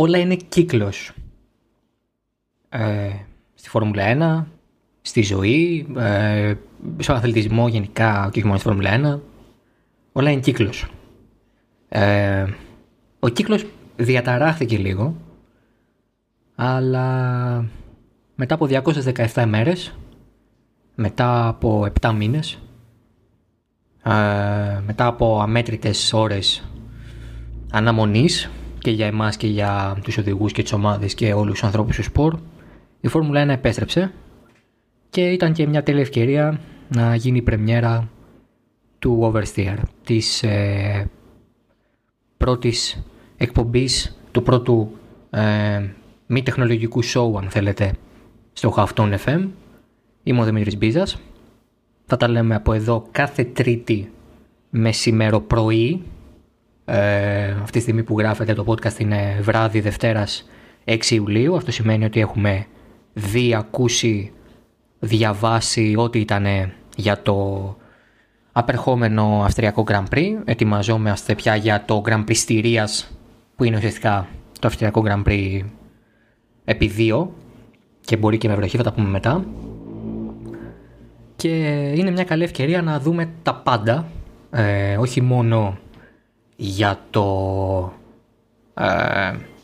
όλα είναι κύκλος. Στη Φόρμουλα 1, στη ζωή, στον αθλητισμό γενικά και όχι μόνο στη Φόρμουλα 1, όλα είναι κύκλος. Ο κύκλος διαταράχθηκε λίγο, αλλά μετά από 217 μέρες, μετά από 7 μήνες, μετά από αμέτρητες ώρες αναμονής και για εμάς και για τους οδηγούς και τις ομάδες και όλους τους ανθρώπους του σπορ, η Φόρμουλα 1 επέστρεψε και ήταν και μια τέλεια ευκαιρία να γίνει η πρεμιέρα του Oversteer, της πρώτης εκπομπής, του πρώτου μη τεχνολογικού show, αν θέλετε, στο Houghton FM. Είμαι ο Δημήτρης Μπίζας. Θα τα λέμε από εδώ κάθε Τρίτη μεσημέρο πρωί. Αυτή τη στιγμή που γράφεται το podcast είναι βράδυ Δευτέρας 6 Ιουλίου. Αυτό σημαίνει ότι έχουμε δει, ακούσει, διαβάσει ό,τι ήταν για το απερχόμενο Αυστριακό Grand Prix. Ετοιμαζόμαστε πια για το Grand Prix Στηρίας, που είναι ουσιαστικά το Αυστριακό Grand Prix επί 2 και μπορεί και με βροχή, θα τα πούμε μετά. Και είναι μια καλή ευκαιρία να δούμε τα πάντα, όχι μόνο για το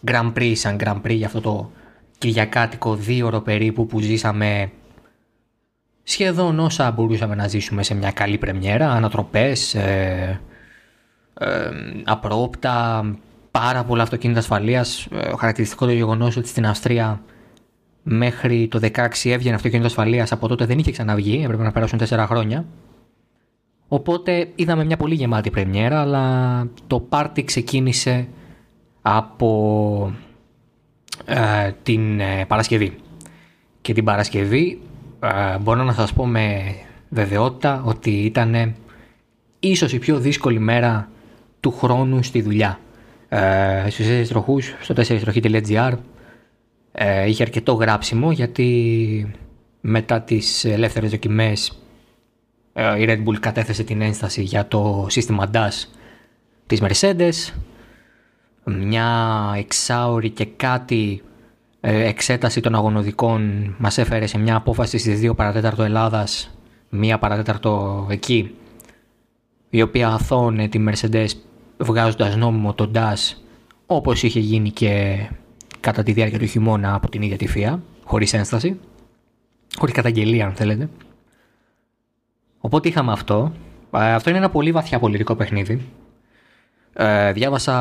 Grand Prix, σαν Grand Prix, για αυτό το κυριακάτικο 2ωρο περίπου που ζήσαμε σχεδόν όσα μπορούσαμε να ζήσουμε σε μια καλή πρεμιέρα, ανατροπές, απρόοπτα, πάρα πολλά αυτοκίνητα ασφαλείας. Χαρακτηριστικό το γεγονός ότι στην Αυστρία μέχρι το 16 έβγαινε αυτοκίνητο ασφαλείας, από τότε δεν είχε ξαναβγεί, έπρεπε να περάσουν 4 χρόνια. Οπότε είδαμε μια πολύ γεμάτη πρεμιέρα, αλλά το πάρτι ξεκίνησε από την Παρασκευή. Και την Παρασκευή μπορώ να σας πω με βεβαιότητα ότι ήταν ίσως η πιο δύσκολη μέρα του χρόνου στη δουλειά. Στους 4 τροχούς, στο 4τροχή.gr είχε αρκετό γράψιμο, γιατί μετά τις ελεύθερες δοκιμές η Red Bull κατέθεσε την ένσταση για το σύστημα DAS της Mercedes. Μια 6ωρη και κάτι εξέταση των αγωνοδικών μας έφερε σε μια απόφαση στις 2 παρατέταρτο Ελλάδας, 1 παρατέταρτο εκεί, η οποία αθώωνε τη Mercedes βγάζοντας νόμιμο το DAS, όπως είχε γίνει και κατά τη διάρκεια του χειμώνα από την ίδια τη FIA, χωρίς ένσταση, χωρίς καταγγελία, αν θέλετε. Οπότε είχαμε αυτό. Αυτό είναι ένα πολύ βαθιά πολιτικό παιχνίδι. Διάβασα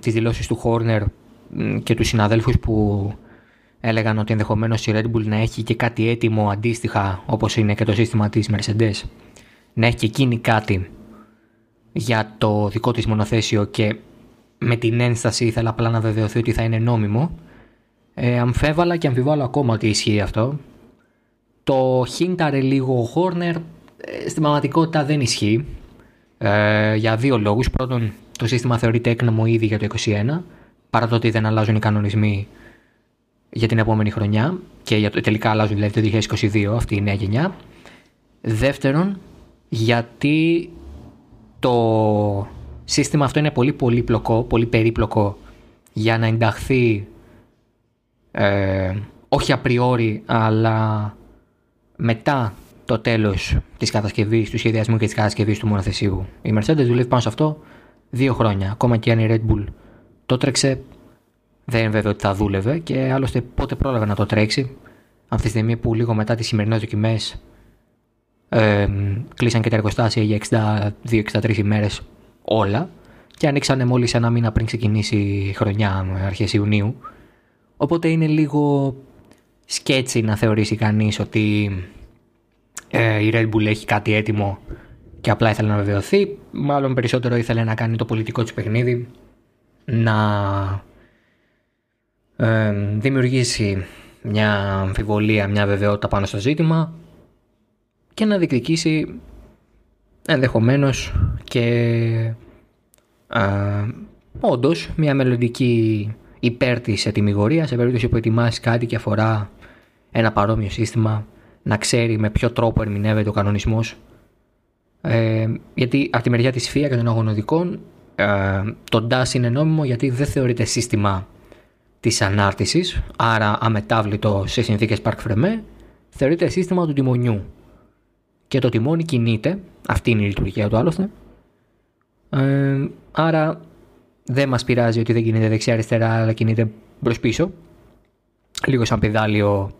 τις δηλώσεις του Horner και τους συναδέλφους που έλεγαν ότι ενδεχομένως η Red Bull να έχει και κάτι έτοιμο αντίστοιχα, όπως είναι και το σύστημα της Mercedes, να έχει και εκείνη κάτι για το δικό της μονοθέσιο και με την ένσταση ήθελα απλά να βεβαιωθεί ότι θα είναι νόμιμο. Αμφέβαλα και αμφιβάλλω ακόμα ότι ισχύει αυτό. Το χίνταρε λίγο ο Horner, στην πραγματικότητα δεν ισχύει, για 2 λόγους. Πρώτον, το σύστημα θεωρείται έκνομο ήδη για το 2021, παρά το ότι δεν αλλάζουν οι κανονισμοί για την επόμενη χρονιά και τελικά αλλάζουν, δηλαδή το 2022, αυτή η νέα γενιά. Δεύτερον, γιατί το σύστημα αυτό είναι πολύ πολύπλοκο, πολύ περίπλοκο για να ενταχθεί όχι απριόρι, αλλά μετά το τέλος της κατασκευής, του σχεδιασμού και της κατασκευής του μονοθεσίου. Η Mercedes δουλεύει πάνω σε αυτό 2 χρόνια. Ακόμα και αν η Red Bull το τρέξε, δεν είναι βέβαιο ότι θα δούλευε, και άλλωστε πότε πρόλαβε να το τρέξει, αυτή τη στιγμή που λίγο μετά τις σημερινές δοκιμές κλείσαν και τα εργοστάσια για 62-63 ημέρες όλα και ανοίξανε μόλις 1 μήνα πριν ξεκινήσει η χρονιά, αρχές Ιουνίου. Οπότε είναι λίγο σκέτσι να θεωρήσει κανείς ότι η Red Bull έχει κάτι έτοιμο και απλά ήθελε να βεβαιωθεί. Μάλλον περισσότερο ήθελε να κάνει το πολιτικό της παιχνίδι, να δημιουργήσει μια αμφιβολία, μια βεβαιότητα πάνω στο ζήτημα και να διεκδικήσει ενδεχομένως και όντως μια μελλοντική υπέρ της ετοιμιγορία, σε περίπτωση που ετοιμάσει κάτι και αφορά ένα παρόμοιο σύστημα, να ξέρει με ποιο τρόπο ερμηνεύεται ο κανονισμός. Γιατί από τη μεριά της FIA και των αγωνοδικών το DAS είναι νόμιμο, γιατί δεν θεωρείται σύστημα της ανάρτησης, άρα αμετάβλητο σε συνθήκες Parc Fermé, θεωρείται σύστημα του τιμονιού. Και το τιμόνι κινείται, αυτή είναι η λειτουργία του άλλωστε, άρα δεν μας πειράζει ότι δεν κινείται δεξιά-αριστερά, αλλά κινείται μπρος-πίσω, λίγο σαν πεδάλιο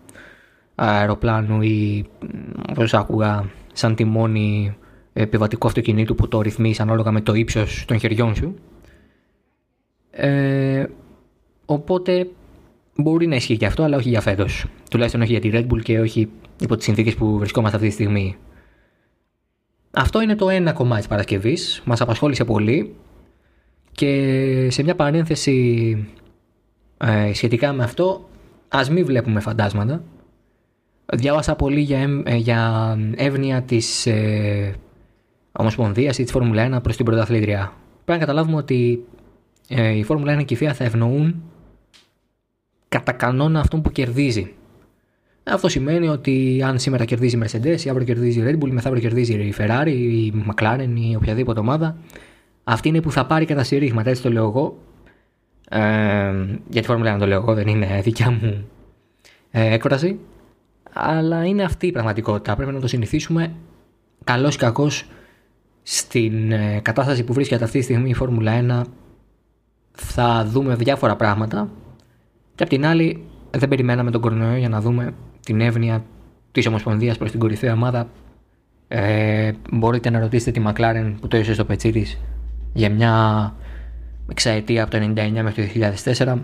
αεροπλάνου ή, όπως άκουγα, σαν τιμόνι επιβατικού αυτοκινήτου που το ρυθμείς ανάλογα με το ύψος των χεριών σου. Οπότε μπορεί να ισχύει και αυτό, αλλά όχι για φέτος. Τουλάχιστον όχι για τη Red Bull και όχι υπό τις συνθήκες που βρισκόμαστε αυτή τη στιγμή. Αυτό είναι το ένα κομμάτι της Παρασκευής. Μας απασχόλησε πολύ. Και σε μια παρένθεση σχετικά με αυτό, ας μην βλέπουμε φαντάσματα. Διάβασα πολύ για εύνοια της Ομοσπονδίας ή της Φόρμουλα 1 προς την πρωταθλήτρια. Πρέπει να καταλάβουμε ότι η Φόρμουλα 1 και η FIA θα ευνοούν κατά κανόνα αυτόν που κερδίζει. Αυτό σημαίνει ότι αν σήμερα κερδίζει η Mercedes, ή αύριο κερδίζει η Red Bull, ή μεθαύριο κερδίζει η Ferrari, η McLaren ή οποιαδήποτε ομάδα, αυτή είναι που θα πάρει κατά συρρήγματα. Έτσι το λέω εγώ. Για τη Φόρμουλα 1 το λέω εγώ, δεν είναι δικιά μου έκφραση. Αλλά είναι αυτή η πραγματικότητα. Πρέπει να το συνηθίσουμε καλώς ή κακώς. Στην κατάσταση που βρίσκεται αυτή τη στιγμή η Φόρμουλα 1 θα δούμε διάφορα πράγματα. Και απ' την άλλη δεν περιμέναμε τον κορονοϊό για να δούμε την εύνοια της Ομοσπονδίας προς την κορυφαία ομάδα. Μπορείτε να ρωτήσετε τη McLaren που το έσωσε στο πετσί της για μια εξαετία από το 1999 μέχρι το 2004.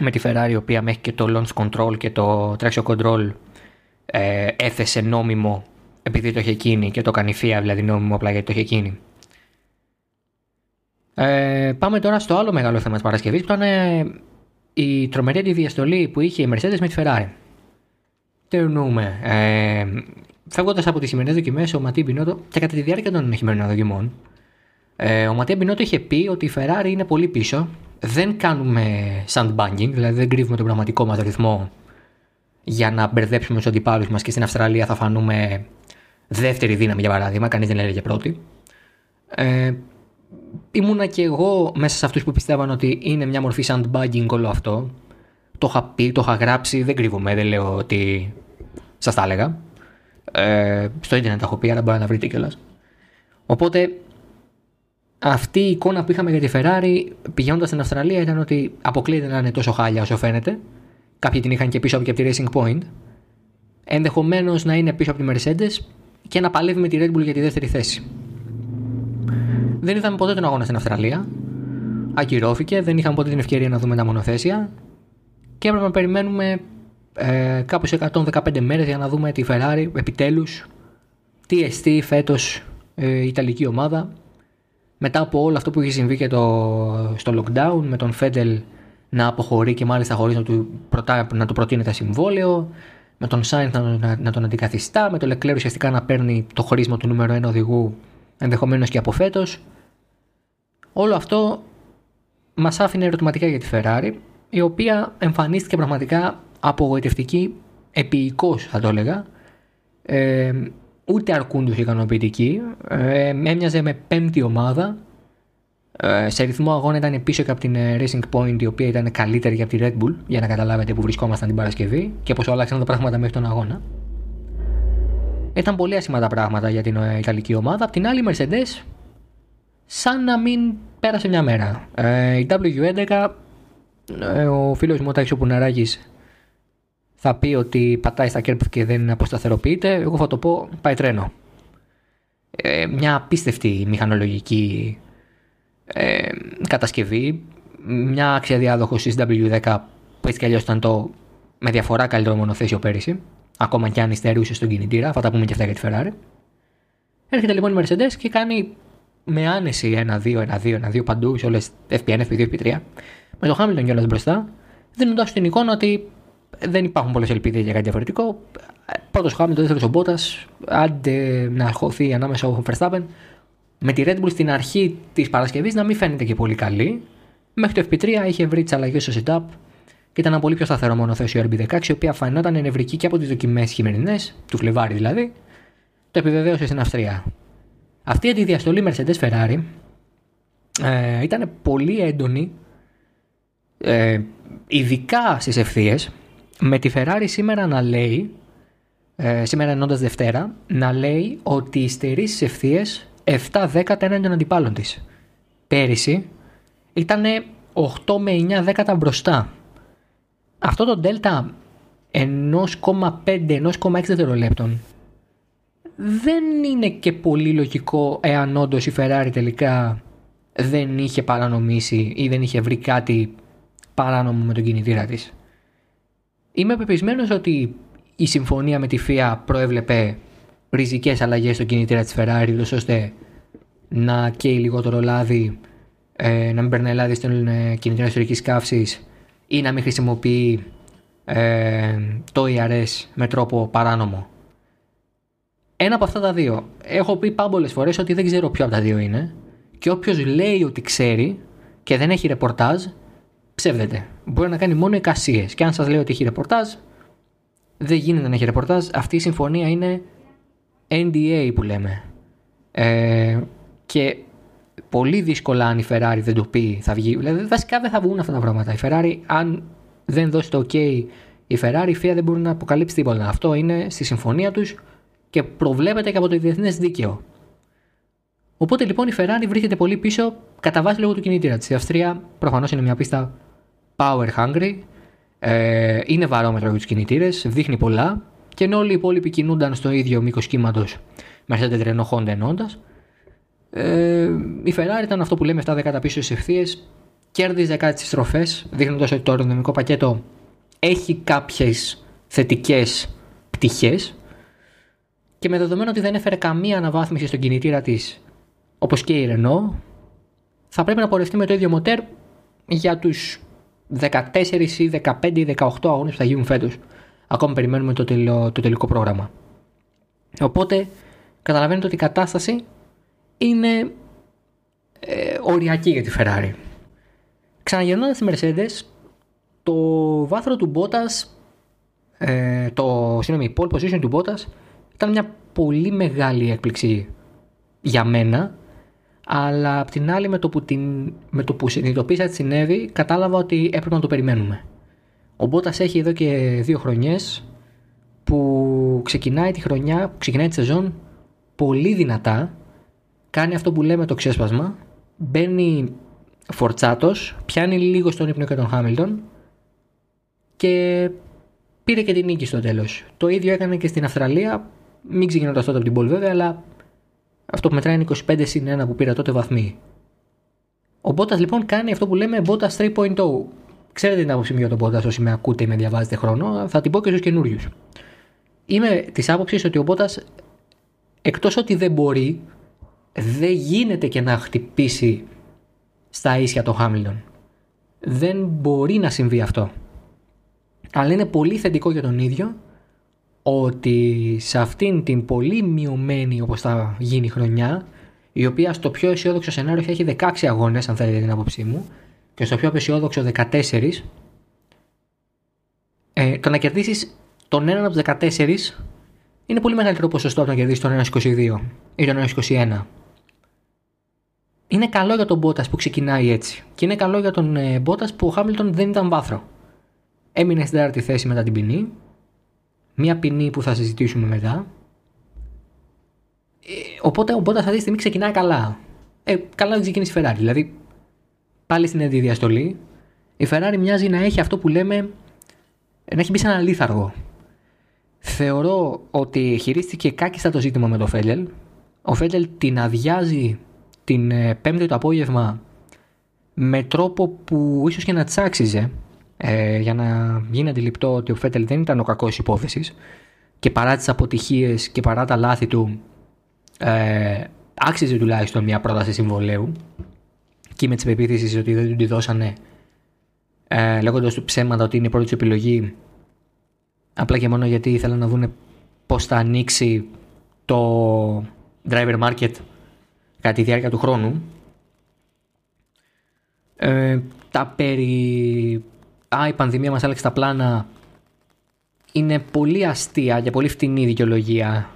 Με τη Ferrari, η οποία μέχρι και το launch control και το traction control έθεσε νόμιμο επειδή το είχε εκείνη, και το κάνει FIA, δηλαδή νόμιμο απλά γιατί το είχε εκείνη. Πάμε τώρα στο άλλο μεγάλο θέμα της Παρασκευής, που ήταν η τρομερή διαστολή που είχε η Mercedes με τη Ferrari. Τι εννοούμε? Φεύγοντας από τις σημερινές δοκιμές, ο Ματί Μπινότο, και κατά τη διάρκεια των χειμερινών δοκιμών, ο Ματί Μπινότο είχε πει ότι η Ferrari είναι πολύ πίσω. Δεν κάνουμε sandbagging, δηλαδή δεν κρύβουμε τον πραγματικό μας ρυθμό για να μπερδέψουμε τους αντιπάλους μας και στην Αυστραλία θα φανούμε δεύτερη δύναμη, για παράδειγμα. Κανείς δεν έλεγε πρώτη. Ήμουνα και εγώ μέσα σε αυτούς που πιστεύαν ότι είναι μια μορφή sandbagging όλο αυτό. Το είχα πει, το είχα γράψει, δεν κρύβομαι, δεν λέω ότι σας τα έλεγα. Στο ίντερνετ τα έχω πει, άρα μπορεί να τα βρείτε κιόλας. Οπότε αυτή η εικόνα που είχαμε για τη Ferrari πηγαίνοντας στην Αυστραλία ήταν ότι αποκλείεται να είναι τόσο χάλια όσο φαίνεται. Κάποιοι την είχαν και πίσω από τη Racing Point. Ενδεχομένως να είναι πίσω από τη Mercedes και να παλεύει με τη Red Bull για τη δεύτερη θέση. Δεν είδαμε ποτέ τον αγώνα στην Αυστραλία. Ακυρώθηκε, δεν είχαμε ποτέ την ευκαιρία να δούμε τα μονοθέσια. Και έπρεπε να περιμένουμε κάπου σε 115 μέρες για να δούμε τη Ferrari επιτέλους τι εστί φέτος η Ιταλική ομάδα. Μετά από όλο αυτό που είχε συμβεί και στο lockdown, με τον Vettel να αποχωρεί και μάλιστα χωρίς να του προτείνεται συμβόλαιο, με τον Sainz να τον αντικαθιστά, με τον Leclerc ουσιαστικά να παίρνει το χωρίσμα του νούμερο 1 οδηγού, ενδεχομένως και από φέτος. Όλο αυτό μας άφηνε ερωτηματικά για τη Ferrari, η οποία εμφανίστηκε πραγματικά απογοητευτική, επεικώς θα το έλεγα. Ούτε αρκούντους ικανοποιητική. Έμοιαζε με πέμπτη ομάδα. Σε ρυθμό αγώνα ήταν πίσω και από την Racing Point, η οποία ήταν καλύτερη και από τη Red Bull, για να καταλάβετε που βρισκόμασταν την Παρασκευή και πόσο άλλαξαν τα πράγματα μέχρι τον αγώνα. Ήταν πολύ άσχημα τα πράγματα για την Ιταλική ομάδα. Απ' την άλλη, η Mercedes σαν να μην πέρασε μια μέρα. Η W11, ο φίλος μου ο Τάξης ο Πουναράκης θα πει ότι πατάει στα κέρπ και δεν αποσταθεροποιείται. Εγώ θα το πω, πάει τρένο. Μια απίστευτη μηχανολογική κατασκευή. Μια άξια διάδοχος της W10, που έτσι κι αλλιώς ήταν το με διαφορά καλύτερο μονοθέσιο πέρυσι. Ακόμα κι αν υστερούσε στον κινητήρα, θα τα πούμε και αυτά για τη Ferrari. Έρχεται λοιπόν η Mercedes και κάνει με άνεση 1-2 παντού σε όλες FP1, FP2, FP3. Με το Hamilton κιόλας μπροστά, δίνοντας την εικόνα ότι δεν υπάρχουν πολλές ελπίδες για κάτι διαφορετικό. Πρώτος Χάμιλτον, δεύτερος ο Μπότας, άντε να χωθεί ανάμεσα ο Verstappen. Με τη Red Bull στην αρχή της Παρασκευής να μην φαίνεται και πολύ καλή. Μέχρι το FP3 είχε βρει τις αλλαγές στο setup και ήταν ένα πολύ πιο σταθερό μονοθέσιο RB16, η οποία φανόταν νευρική και από τις δοκιμές χειμερινές, του Φλεβάρι δηλαδή. Το επιβεβαίωσε στην Αυστρία. Αυτή η αντιδιαστολή Mercedes-Ferrari ήταν πολύ έντονη. ειδικά στις ευθείες, με τη Ferrari σήμερα να λέει, σήμερα ενώντας Δευτέρα, να λέει ότι υστερεί στις ευθείες 7 δέκατα έναν των αντιπάλων της. Πέρυσι ήταν 8 με 9 δέκατα μπροστά. Αυτό το delta 1,5-1,6 δευτερολέπτων δεν είναι και πολύ λογικό, εάν όντως η Ferrari τελικά δεν είχε παρανομήσει ή δεν είχε βρει κάτι παράνομο με τον κινητήρα της. Είμαι πεπισμένος ότι η συμφωνία με τη FIA προέβλεπε ριζικές αλλαγές στον κινητήρα της Ferrari, ώστε να καίει λιγότερο λάδι, να μην περνάει λάδι στον κινητήρα ιστορικής καύσης ή να μην χρησιμοποιεί το ERS με τρόπο παράνομο. Ένα από αυτά τα δύο. Έχω πει πάμπολες φορές ότι δεν ξέρω ποιο από τα δύο είναι, και όποιος λέει ότι ξέρει και δεν έχει ρεπορτάζ, ψεύδεται. Μπορεί να κάνει μόνο εικασίες. Και αν σας λέω ότι έχει ρεπορτάζ, δεν γίνεται να έχει ρεπορτάζ. Αυτή η συμφωνία είναι NDA που λέμε. Και πολύ δύσκολα, αν η Ferrari δεν το πει, θα βγει. Δηλαδή, βασικά δεν θα βγουν αυτά τα πράγματα. Η Ferrari, αν δεν δώσει το OK, η Ferrari, η FIA δεν μπορεί να αποκαλύψει τίποτα. Αυτό είναι στη συμφωνία τους και προβλέπεται και από το διεθνές δίκαιο. Οπότε λοιπόν η Ferrari βρίσκεται πολύ πίσω, κατά βάση λόγω του κινητήρα της. Η Αυστρία προφανώς είναι μια πίστα power hungry, είναι βαρόμετρο για τους κινητήρες, δείχνει πολλά, και ενώ όλοι οι υπόλοιποι κινούνταν στο ίδιο μήκος κύματος, Mercedes, Renault, Honda ενώντας, η Ferrari ήταν αυτό που λέμε 7 δεκάτα πίσω στις ευθείες, κέρδιζε κάτι στις στροφές, δείχνοντας ότι το αεροδυναμικό πακέτο έχει κάποιες θετικές πτυχές, και με δεδομένο ότι δεν έφερε καμία αναβάθμιση στον κινητήρα της, όπως και η Renault, θα πρέπει να πορευτεί με το ίδιο μοτέρ για τους 14 ή 15 ή 18 αγώνες που θα γίνουν φέτος. Ακόμα περιμένουμε το τελικό πρόγραμμα. Οπότε καταλαβαίνετε ότι η κατάσταση είναι οριακή για τη Ferrari. Ξαναγυρνώντας στη Mercedes, το βάθρο του Bottas, η pole position του Bottas ήταν μια πολύ μεγάλη έκπληξη για μένα. Αλλά απ' την άλλη, με το που συνειδητοποίησα τι συνέβη, κατάλαβα ότι έπρεπε να το περιμένουμε. Ο Μπότας έχει εδώ και 2 χρονιές που ξεκινάει τη σεζόν πολύ δυνατά, κάνει αυτό που λέμε το ξέσπασμα, μπαίνει φορτσάτος, πιάνει λίγο στον ύπνο και τον Χάμιλτον και πήρε και την νίκη στο τέλος. Το ίδιο έκανε και στην Αυστραλία, μην ξεκινώντας τότε από την πόλη βέβαια, αλλά αυτό που μετράει είναι 25-1 που πήρα τότε βαθμοί. Ο Bottas λοιπόν κάνει αυτό που λέμε Bottas 3.0. Ξέρετε την άποψη μου για τον Bottas, όσοι με ακούτε ή με διαβάζετε χρόνο, θα την πω και στους καινούριους. Είμαι της άποψης ότι ο Bottas, εκτός ότι δεν μπορεί, δεν γίνεται και να χτυπήσει στα ίσια τον Χάμιλτον. Δεν μπορεί να συμβεί αυτό. Αλλά είναι πολύ θετικό για τον ίδιο ότι σε αυτήν την πολύ μειωμένη, όπως θα γίνει, χρονιά, η οποία στο πιο αισιόδοξο σενάριο θα έχει 16 αγώνες, αν θέλετε την άποψή μου, και στο πιο απεσιόδοξο 14, το να κερδίσεις τον έναν από τους 14 είναι πολύ μεγαλύτερο ποσοστό από να κερδίσεις τον 1,22 ή τον 1,21. Είναι καλό για τον Bottas που ξεκινάει έτσι, και είναι καλό για τον Bottas που ο Hamilton δεν ήταν βάθρο. Έμεινε στην 4η θέση μετά την ποινή. Μια ποινή που θα συζητήσουμε μετά. Οπότε ο Bottas αυτή τη στιγμή ξεκινάει καλά. Καλά δεν ξεκίνησε η Ferrari. Δηλαδή πάλι στην αντιδιαστολή. Η Ferrari μοιάζει να έχει αυτό που λέμε, να έχει μπει σε ένα λίθαργο. Θεωρώ ότι χειρίστηκε κάκιστα το ζήτημα με το Vettel. Ο Vettel την αδειάζει την 5η το απόγευμα με τρόπο που ίσως και να τσάξιζε. Για να γίνει αντιληπτό ότι ο Vettel δεν ήταν ο κακός υπόθεσης, και παρά τις αποτυχίες και παρά τα λάθη του, άξιζε τουλάχιστον μια πρόταση συμβολαίου, και με τις πεποιθήσεις ότι δεν του τη δώσανε, λέγοντας του ψέματα ότι είναι η πρώτη του επιλογή, απλά και μόνο γιατί ήθελαν να δουν πώς θα ανοίξει το driver market κατά τη διάρκεια του χρόνου. Η πανδημία μας άλλαξε τα πλάνα είναι πολύ αστεία και πολύ φτηνή δικαιολογία.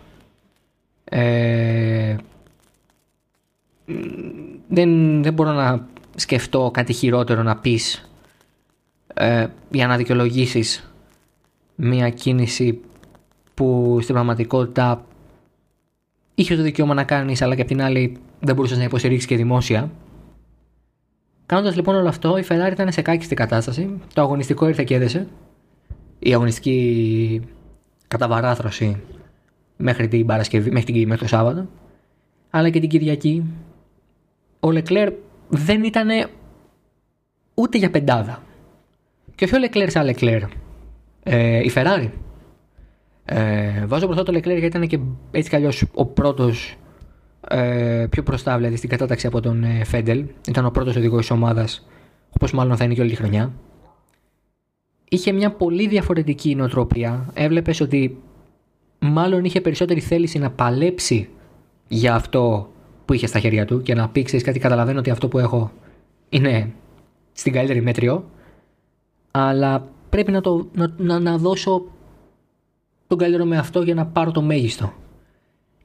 Δεν μπορώ να σκεφτώ κάτι χειρότερο να πεις για να δικαιολογήσεις μια κίνηση που στην πραγματικότητα είχε το δικαίωμα να κάνεις, αλλά και απ' την άλλη δεν μπορούσες να υποστηρίξεις και δημόσια. Κάνοντας λοιπόν όλο αυτό, η Ferrari ήταν σε κάκιστη κατάσταση. Το αγωνιστικό ήρθε και έδεσε. Η αγωνιστική καταβαράθρωση μέχρι την Παρασκευή, μέχρι το Σάββατο. Αλλά και την Κυριακή. Ο Leclerc δεν ήταν ούτε για πεντάδα. Και όχι ο Leclerc σαν Leclerc. Η Ferrari. Βάζω μπροστά το Leclerc γιατί ήταν και έτσι κι αλλιώς ο πρώτος πιο μπροστά, δηλαδή στην κατάταξη από τον Vettel. Ήταν ο πρώτος οδηγός της ομάδας, όπως μάλλον θα είναι και όλη τη χρονιά. Είχε μια πολύ διαφορετική νοοτροπία. Έβλεπες ότι μάλλον είχε περισσότερη θέληση να παλέψει για αυτό που είχε στα χέρια του και να πει: ξέρεις κάτι, καταλαβαίνω ότι αυτό που έχω είναι στην καλύτερη μέτριο, αλλά πρέπει να δώσω τον καλύτερο με αυτό για να πάρω το μέγιστο.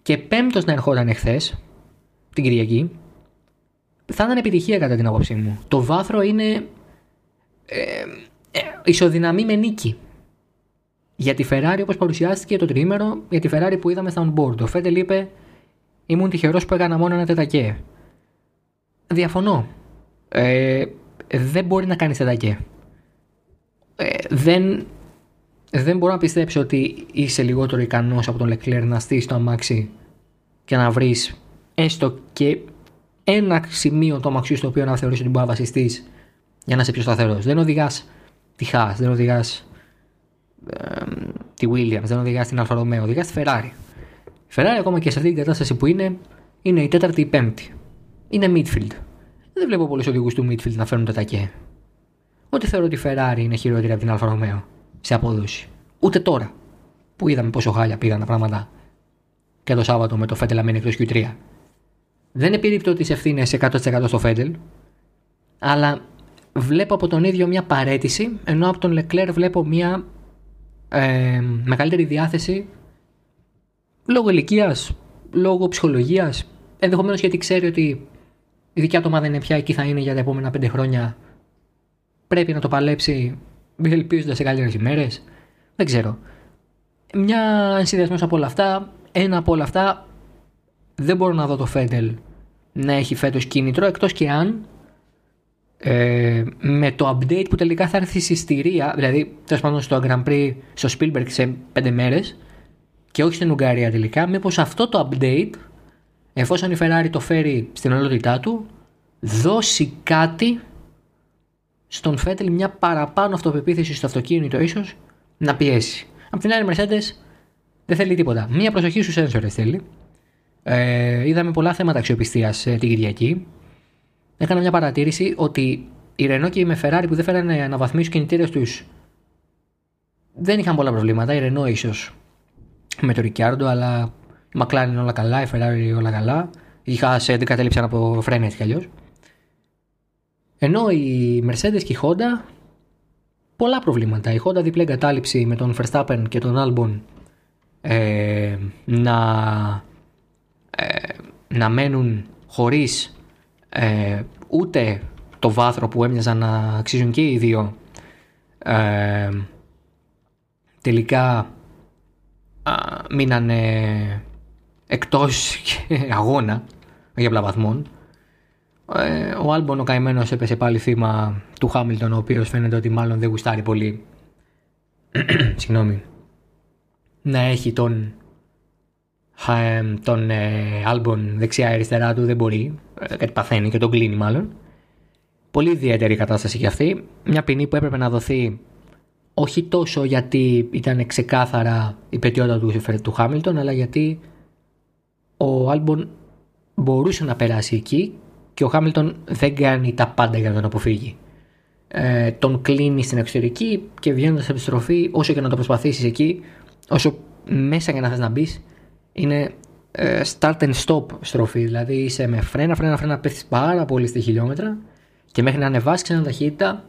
Και πέμπτος να ερχόταν εχθές, την Κυριακή, θα ήταν επιτυχία κατά την άποψή μου. Το βάθρο είναι ισοδυναμή με νίκη. Για τη Ferrari, όπως παρουσιάστηκε το τριήμερο, για τη Ferrari που είδαμε στα on-board. Ο Vettel είπε: ήμουν τυχερός που έκανα μόνο ένα τετακέ. Διαφωνώ. Δεν μπορεί να κάνεις τετακέ. Δεν μπορώ να πιστέψω ότι είσαι λιγότερο ικανός από τον Leclerc να στήσεις το αμάξι και να βρεις έστω και ένα σημείο το αμαξιού στο οποίο να θεωρείς ότι μπορεί να βασιστείς για να είσαι πιο σταθερός. Δεν οδηγάς τη Haas, δεν οδηγάς τη Williams, δεν οδηγάς την Alfa Romeo, οδηγάς τη Ferrari. Η Ferrari ακόμα και σε αυτή την κατάσταση που είναι, είναι η τέταρτη ή πέμπτη. Είναι midfield. Δεν βλέπω πολλούς οδηγούς του midfield να φέρνουν τετακέ. Ότι θεωρώ ότι η Ferrari είναι χειρότερη από την Alfa Romeo σε απόδοση. Ούτε τώρα που είδαμε πόσο χάλια πήγαν τα πράγματα και το Σάββατο με το Vettel να μείνει εκτός Q3. Δεν επιρρύπτω τις ευθύνες 100% στο Vettel, αλλά βλέπω από τον ίδιο μια παρέτηση, ενώ από τον Leclerc βλέπω μια μεγαλύτερη διάθεση λόγω ηλικίας, λόγω ψυχολογίας, ενδεχομένως γιατί ξέρει ότι η δικιά του ομάδα είναι πια εκεί θα είναι για τα επόμενα 5 χρόνια. Πρέπει να το παλέψει ελπίζοντας σε καλύτερες ημέρες. Δεν ξέρω. Μια συνδυασμός από όλα αυτά, ένα από όλα αυτά, δεν μπορώ να δω το Vettel να έχει φέτος κίνητρο, εκτός και αν με το update που τελικά θα έρθει στη Ιστηρία, δηλαδή τέλος πάντων στο Grand Prix, στο Spielberg σε 5 μέρες και όχι στην Ουγγαρία τελικά, μήπως αυτό το update, εφόσον η Ferrari το φέρει στην ολότητά του, δώσει κάτι στον Vettel, μια παραπάνω αυτοπεποίθηση στο αυτοκίνητο ίσως να πιέσει. Απ' την άλλη, Mercedes δεν θέλει τίποτα. Μια προσοχή στους sensors θέλει. Είδαμε πολλά θέματα αξιοπιστίας την Κυριακή. Έκανα μια παρατήρηση ότι η Renault και η Ferrari που δεν φέρανε αναβαθμίσεις κινητήρες τους δεν είχαν πολλά προβλήματα. Η Renault ίσως με τον Ricciardo, αλλά η McLaren όλα καλά, η Ferrari όλα καλά. Η Haas 11 κατέληψαν από φρένα έτσι κι αλλιώς. Ενώ οι Mercedes και η Honda πολλά προβλήματα. Η Honda διπλή εγκατάλειψη με τον Verstappen και τον Albon να μένουν χωρίς ούτε το βάθρο που έμοιαζαν να αξίζουν και οι δύο. Τελικά μείνανε εκτός αγώνα για απλά βαθμών. Ο Άλμπον ο καημένος έπεσε πάλι θύμα του Χάμιλτον, ο οποίος φαίνεται ότι μάλλον δεν γουστάρει πολύ να έχει τον Άλμπον δεξιά αριστερά του, δεν μπορεί, κάτι παθαίνει και τον κλείνει μάλλον. Πολύ ιδιαίτερη κατάσταση και αυτή, μια ποινή που έπρεπε να δοθεί όχι τόσο γιατί ήταν ξεκάθαρα η πετιότητα του Χάμιλτον, αλλά γιατί ο Άλμπον μπορούσε να περάσει εκεί και ο Χάμιλτον δεν κάνει τα πάντα για να τον αποφύγει. Τον κλείνει στην εξωτερική και βγαίνοντας σε επιστροφή, όσο και να το προσπαθήσεις εκεί, όσο μέσα και να θες να μπεις, είναι start and stop στροφή. Δηλαδή είσαι με φρένα, πέφτεις πάρα πολύ στη χιλιόμετρα και μέχρι να ανεβάσεις ξανά ταχύτητα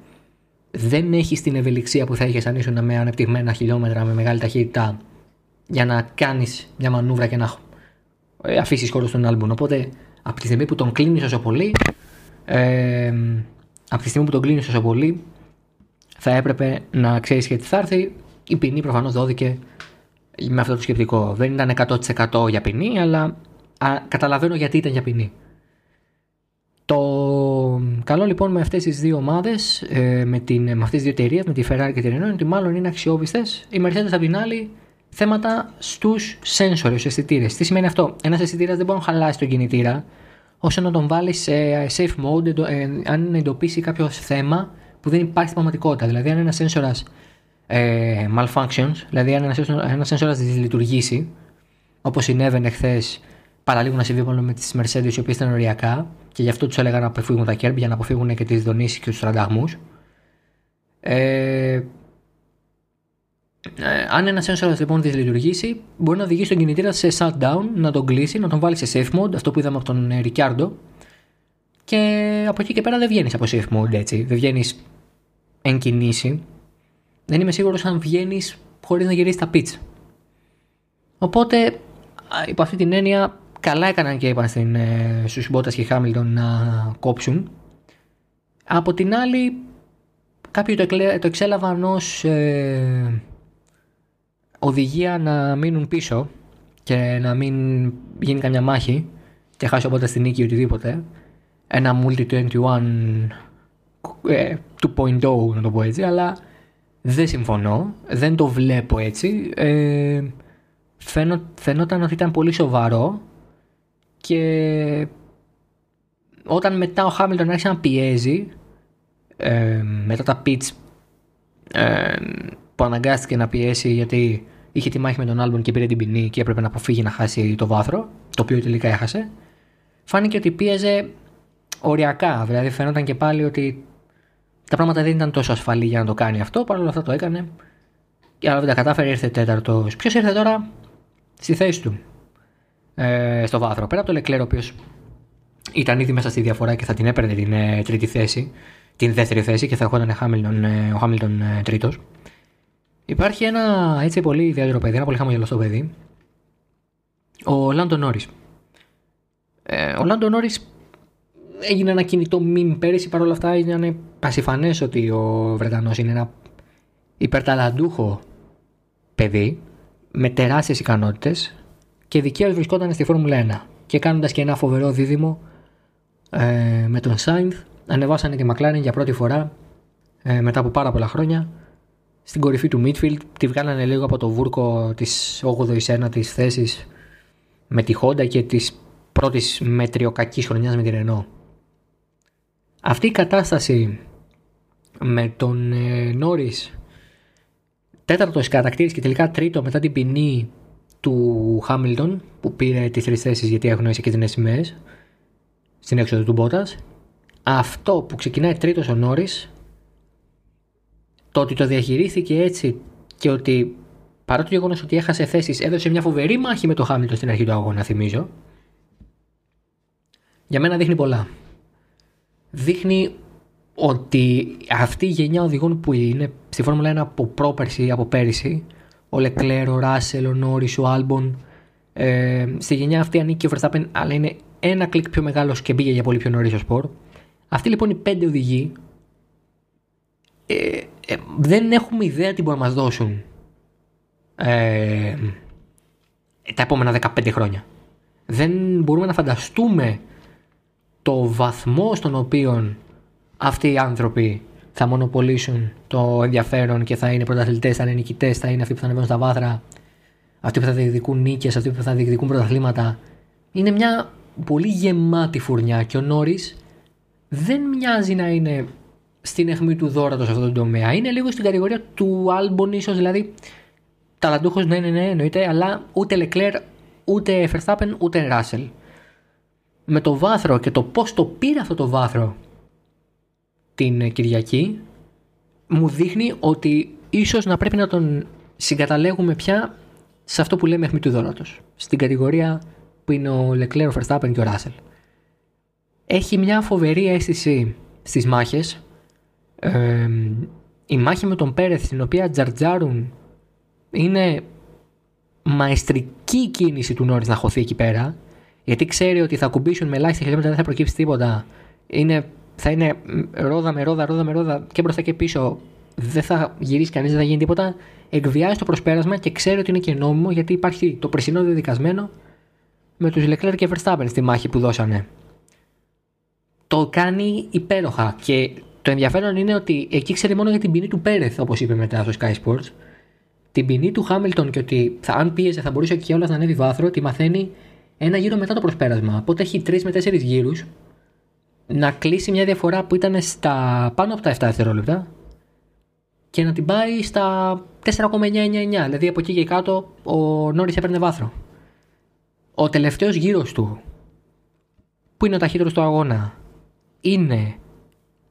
δεν έχεις την ευελιξία που θα είχες αν ήσουν με ανεπτυγμένα χιλιόμετρα με μεγάλη ταχύτητα για να κάνεις μια μανούβρα και να αφήσεις χώρο στον Άλμπον. Οπότε από τη στιγμή που τον κλείνεις όσο πολύ, θα έπρεπε να ξέρεις γιατί θα έρθει. Η ποινή προφανώς δόθηκε με αυτό το σκεπτικό. Δεν ήταν 100% για ποινή, αλλά καταλαβαίνω γιατί ήταν για ποινή. Το καλό λοιπόν με αυτές τις δύο ομάδες, με αυτές τις δύο εταιρείες, με τη Ferrari και τη Renault, είναι ότι μάλλον είναι αξιόπιστες. Η Mercedes απ' την άλλη, θέματα στους sensors, στους αισθητήρες. Τι σημαίνει αυτό? Ένας αισθητήρας δεν μπορεί να χαλάσει τον κινητήρα όσο να τον βάλει σε safe mode, αν εντοπίσει κάποιο θέμα που δεν υπάρχει στην πραγματικότητα. Δηλαδή, αν ένας sensors malfunctions, δηλαδή αν ένας sensors δυσλειτουργήσει, όπως συνέβαινε χθες, παραλίγο να συμβεί με τις Mercedes, οι οποίες ήταν οριακά και γι' αυτό τους έλεγα να αποφύγουν τα κέρμπ για να αποφύγουν και τις δονήσεις και τους τρανταγμούς. Αν ένα sensor λοιπόν δυσλειτουργήσει, μπορεί να οδηγήσει τον κινητήρα σε shutdown, να τον κλείσει, να τον βάλει σε safe mode, αυτό που είδαμε από τον Ricciardo, και από εκεί και πέρα δεν βγαίνεις από safe mode, έτσι. Δεν βγαίνεις εν κινήσει. Δεν είμαι σίγουρος αν βγαίνεις χωρίς να γυρίσεις τα pitch. Οπότε, υπό αυτή την έννοια, καλά έκαναν και είπαν στους Bottas και Hamilton να κόψουν. Από την άλλη, κάποιοι το εξέλαβαν ως οδηγία να μείνουν πίσω και να μην γίνει καμιά μάχη και χάσει ο Bottas την νίκη ή οτιδήποτε. Ένα multi-21 2.0 να το πω έτσι, αλλά δεν συμφωνώ, δεν το βλέπω έτσι. Φαινόταν ότι ήταν πολύ σοβαρό και όταν μετά ο Χάμιλτον άρχισε να πιέζει μετά τα pitch που αναγκάστηκε να πιέσει γιατί είχε τη μάχη με τον Albon και πήρε την ποινή και έπρεπε να αποφύγει να χάσει το βάθρο, το οποίο τελικά έχασε, φάνηκε ότι πίεζε οριακά, δηλαδή φαινόταν και πάλι ότι τα πράγματα δεν ήταν τόσο ασφαλή για να το κάνει αυτό, παρόλα αυτά το έκανε. Αλλά δεν τα κατάφερε, ήρθε τέταρτος. Ποιος ήρθε τώρα στη θέση του στο βάθρο? Πέρα από το Leclerc, ο οποίος ήταν ήδη μέσα στη διαφορά και θα την έπαιρνε την τρίτη θέση, την δεύτερη θέση, και θα ερχόταν ο Χάμιλτον τρίτος. Υπάρχει ένα έτσι πολύ ιδιαίτερο παιδί, ένα πολύ χαμογελαστό παιδί, ο Λάντο Νόρις. Ο Λάντο Νόρις έγινε ένα κινητό μιμ πέρυσι, παρόλα αυτά είναι πασιφανές ότι ο Βρετανός είναι ένα υπερταλαντούχο παιδί με τεράστιες ικανότητες και δικαίως βρισκόταν στη Φόρμουλα 1, και κάνοντας και ένα φοβερό δίδυμο με τον Sainz ανεβάσανε τη McLaren για πρώτη φορά μετά από πάρα πολλά χρόνια στην κορυφή του midfield. Τη βγάλανε λίγο από το βούρκο της 8ης-9ης θέσης με τη Honda και της πρώτης μετριοκακής χρονιάς με την Renault. Αυτή η κατάσταση με τον Norris, τέταρτος κατακτήρης και τελικά τρίτο μετά την ποινή του Hamilton που πήρε τις 3 θέσεις γιατί έχουν και κίτρινες σημαίες στην έξοδο του Bottas, αυτό που ξεκινάει τρίτος ο Norris, το ότι το διαχειρίστηκε έτσι και ότι παρά το γεγονός ότι έχασε θέσεις, έδωσε μια φοβερή μάχη με τον Hamilton στην αρχή του αγώνα, θυμίζω, για μένα δείχνει πολλά. Δείχνει ότι αυτή η γενιά οδηγών που είναι στη Φόρμουλα 1 από πρόπερση, από πέρυσι, ο Leclerc, ο Russell, ο Norris, ο Albon, στη γενιά αυτή ανήκει ο Verstappen, αλλά είναι ένα κλικ πιο μεγάλος και μπήκε για πολύ πιο νωρίς στο σπορ. Αυτοί λοιπόν οι 5 οδηγοί δεν έχουμε ιδέα τι μπορούν να μας δώσουν τα επόμενα 15 χρόνια. Δεν μπορούμε να φανταστούμε το βαθμό στον οποίο αυτοί οι άνθρωποι θα μονοπολίσουν το ενδιαφέρον και θα είναι πρωταθλητές, θα είναι νικητές, θα είναι αυτοί που θα ανεβαίνουν στα βάθρα, αυτοί που θα διεκδικούν νίκες, αυτοί που θα διεκδικούν πρωταθλήματα. Είναι μια πολύ γεμάτη φουρνιά και ο Norris δεν μοιάζει να είναι στην αιχμή του δώρατος σε αυτόν τον τομέα. Είναι λίγο στην κατηγορία του Albon ίσως, δηλαδή ταλαντούχος να είναι, ναι, εννοείται, αλλά ούτε Leclerc, ούτε Verstappen, ούτε Russell. Με το βάθρο και το πώς το πήρε αυτό το βάθρο την Κυριακή, μου δείχνει ότι ίσως να πρέπει να τον συγκαταλέγουμε πια σε αυτό που λέμε αιχμή του δώρατος, στην κατηγορία που είναι ο Leclerc, ο Verstappen και ο Russell. Έχει μια φοβερή αίσθηση στις μάχες. Η μάχη με τον Perez, στην οποία τζαρτζάρουν, είναι μαεστρική η κίνηση του Norris να χωθεί εκεί πέρα, γιατί ξέρει ότι θα κουμπίσουν με ελάχιστα χιλιόμετρα, δεν θα προκύψει τίποτα. Θα είναι ρόδα με ρόδα και μπροστά και πίσω, δεν θα γυρίσει κανείς, δεν θα γίνει τίποτα. Εκβιάζει το προσπέρασμα και ξέρει ότι είναι και νόμιμο, γιατί υπάρχει το περσινό δεδικασμένο με τους Leclerc και Verstappen στη μάχη που δώσανε. Το κάνει υπέροχα και το ενδιαφέρον είναι ότι εκεί ξέρει μόνο για την ποινή του Πέρεθ, όπως είπε μετά στο Sky Sports. Την ποινή του Χάμιλτον και ότι αν πίεζε θα μπορούσε και όλα να ανέβει βάθρο, τη μαθαίνει ένα γύρο μετά το προσπέρασμα. Οπότε έχει 3 με 4 γύρους να κλείσει μια διαφορά που ήταν στα πάνω από τα 7 δευτερόλεπτα και να την πάρει στα 4,999. Δηλαδή από εκεί και κάτω ο Νόρις έπαιρνε βάθρο. Ο τελευταίος γύρος του, που είναι ο ταχύτερος του αγώνα, είναι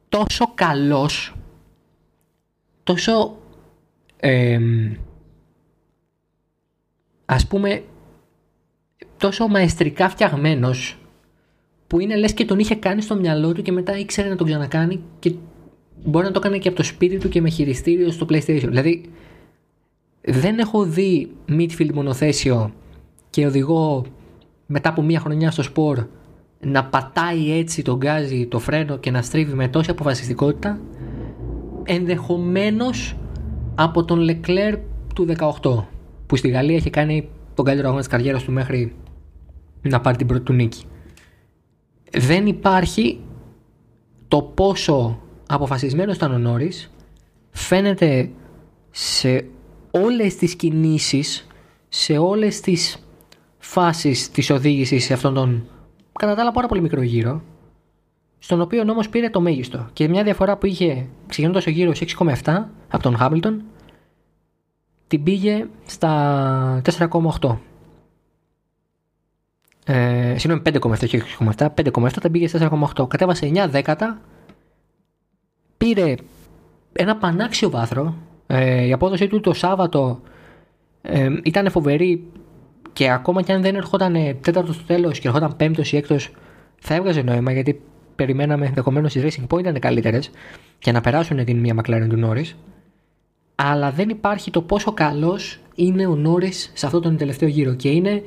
τόσο καλός, τόσο ας πούμε τόσο μαεστρικά φτιαγμένος, που είναι λες και τον είχε κάνει στο μυαλό του και μετά ήξερε να τον ξανακάνει και μπορεί να το έκανε και από το σπίτι του και με χειριστήριο στο PlayStation. Δηλαδή δεν έχω δει midfield μονοθέσιο και οδηγό μετά από μία χρονιά στο σπορ να πατάει έτσι τον γκάζι, το φρένο και να στρίβει με τόση αποφασιστικότητα, ενδεχομένως από τον Leclerc του 18, που στη Γαλλία έχει κάνει τον καλύτερο αγώνα της καριέρας του μέχρι να πάρει την πρώτη του νίκη. Δεν υπάρχει το πόσο αποφασισμένος ήταν ο Νόρις, φαίνεται σε όλες τις κινήσεις, σε όλες τις φάσεις της οδήγησης σε αυτόν τον κατά τα άλλα πάρα πολύ μικρό γύρο, στον οποίο όμως πήρε το μέγιστο και μια διαφορά που είχε ξεκινώντας ο γύρος 6,7 από τον Χάμιλτον την πήγε στα 4,8. Συγγνώμη, 5,7 και 6,7. 5,7 την πήγε στα 4,8. Κατέβασε 9 δέκατα. Πήρε ένα πανάξιο βάθρο. Η απόδοση του το Σάββατο ήταν φοβερή και ακόμα και αν δεν ερχόταν τέταρτος στο τέλος και ερχόταν πέμπτος ή έκτος θα έβγαζε νόημα, γιατί περιμέναμε ενδεχομένως οι Racing Point ήταν καλύτερες και να περάσουν την μία McLaren του Norris, αλλά δεν υπάρχει το πόσο καλός είναι ο Norris σε αυτόν τον τελευταίο γύρο και είναι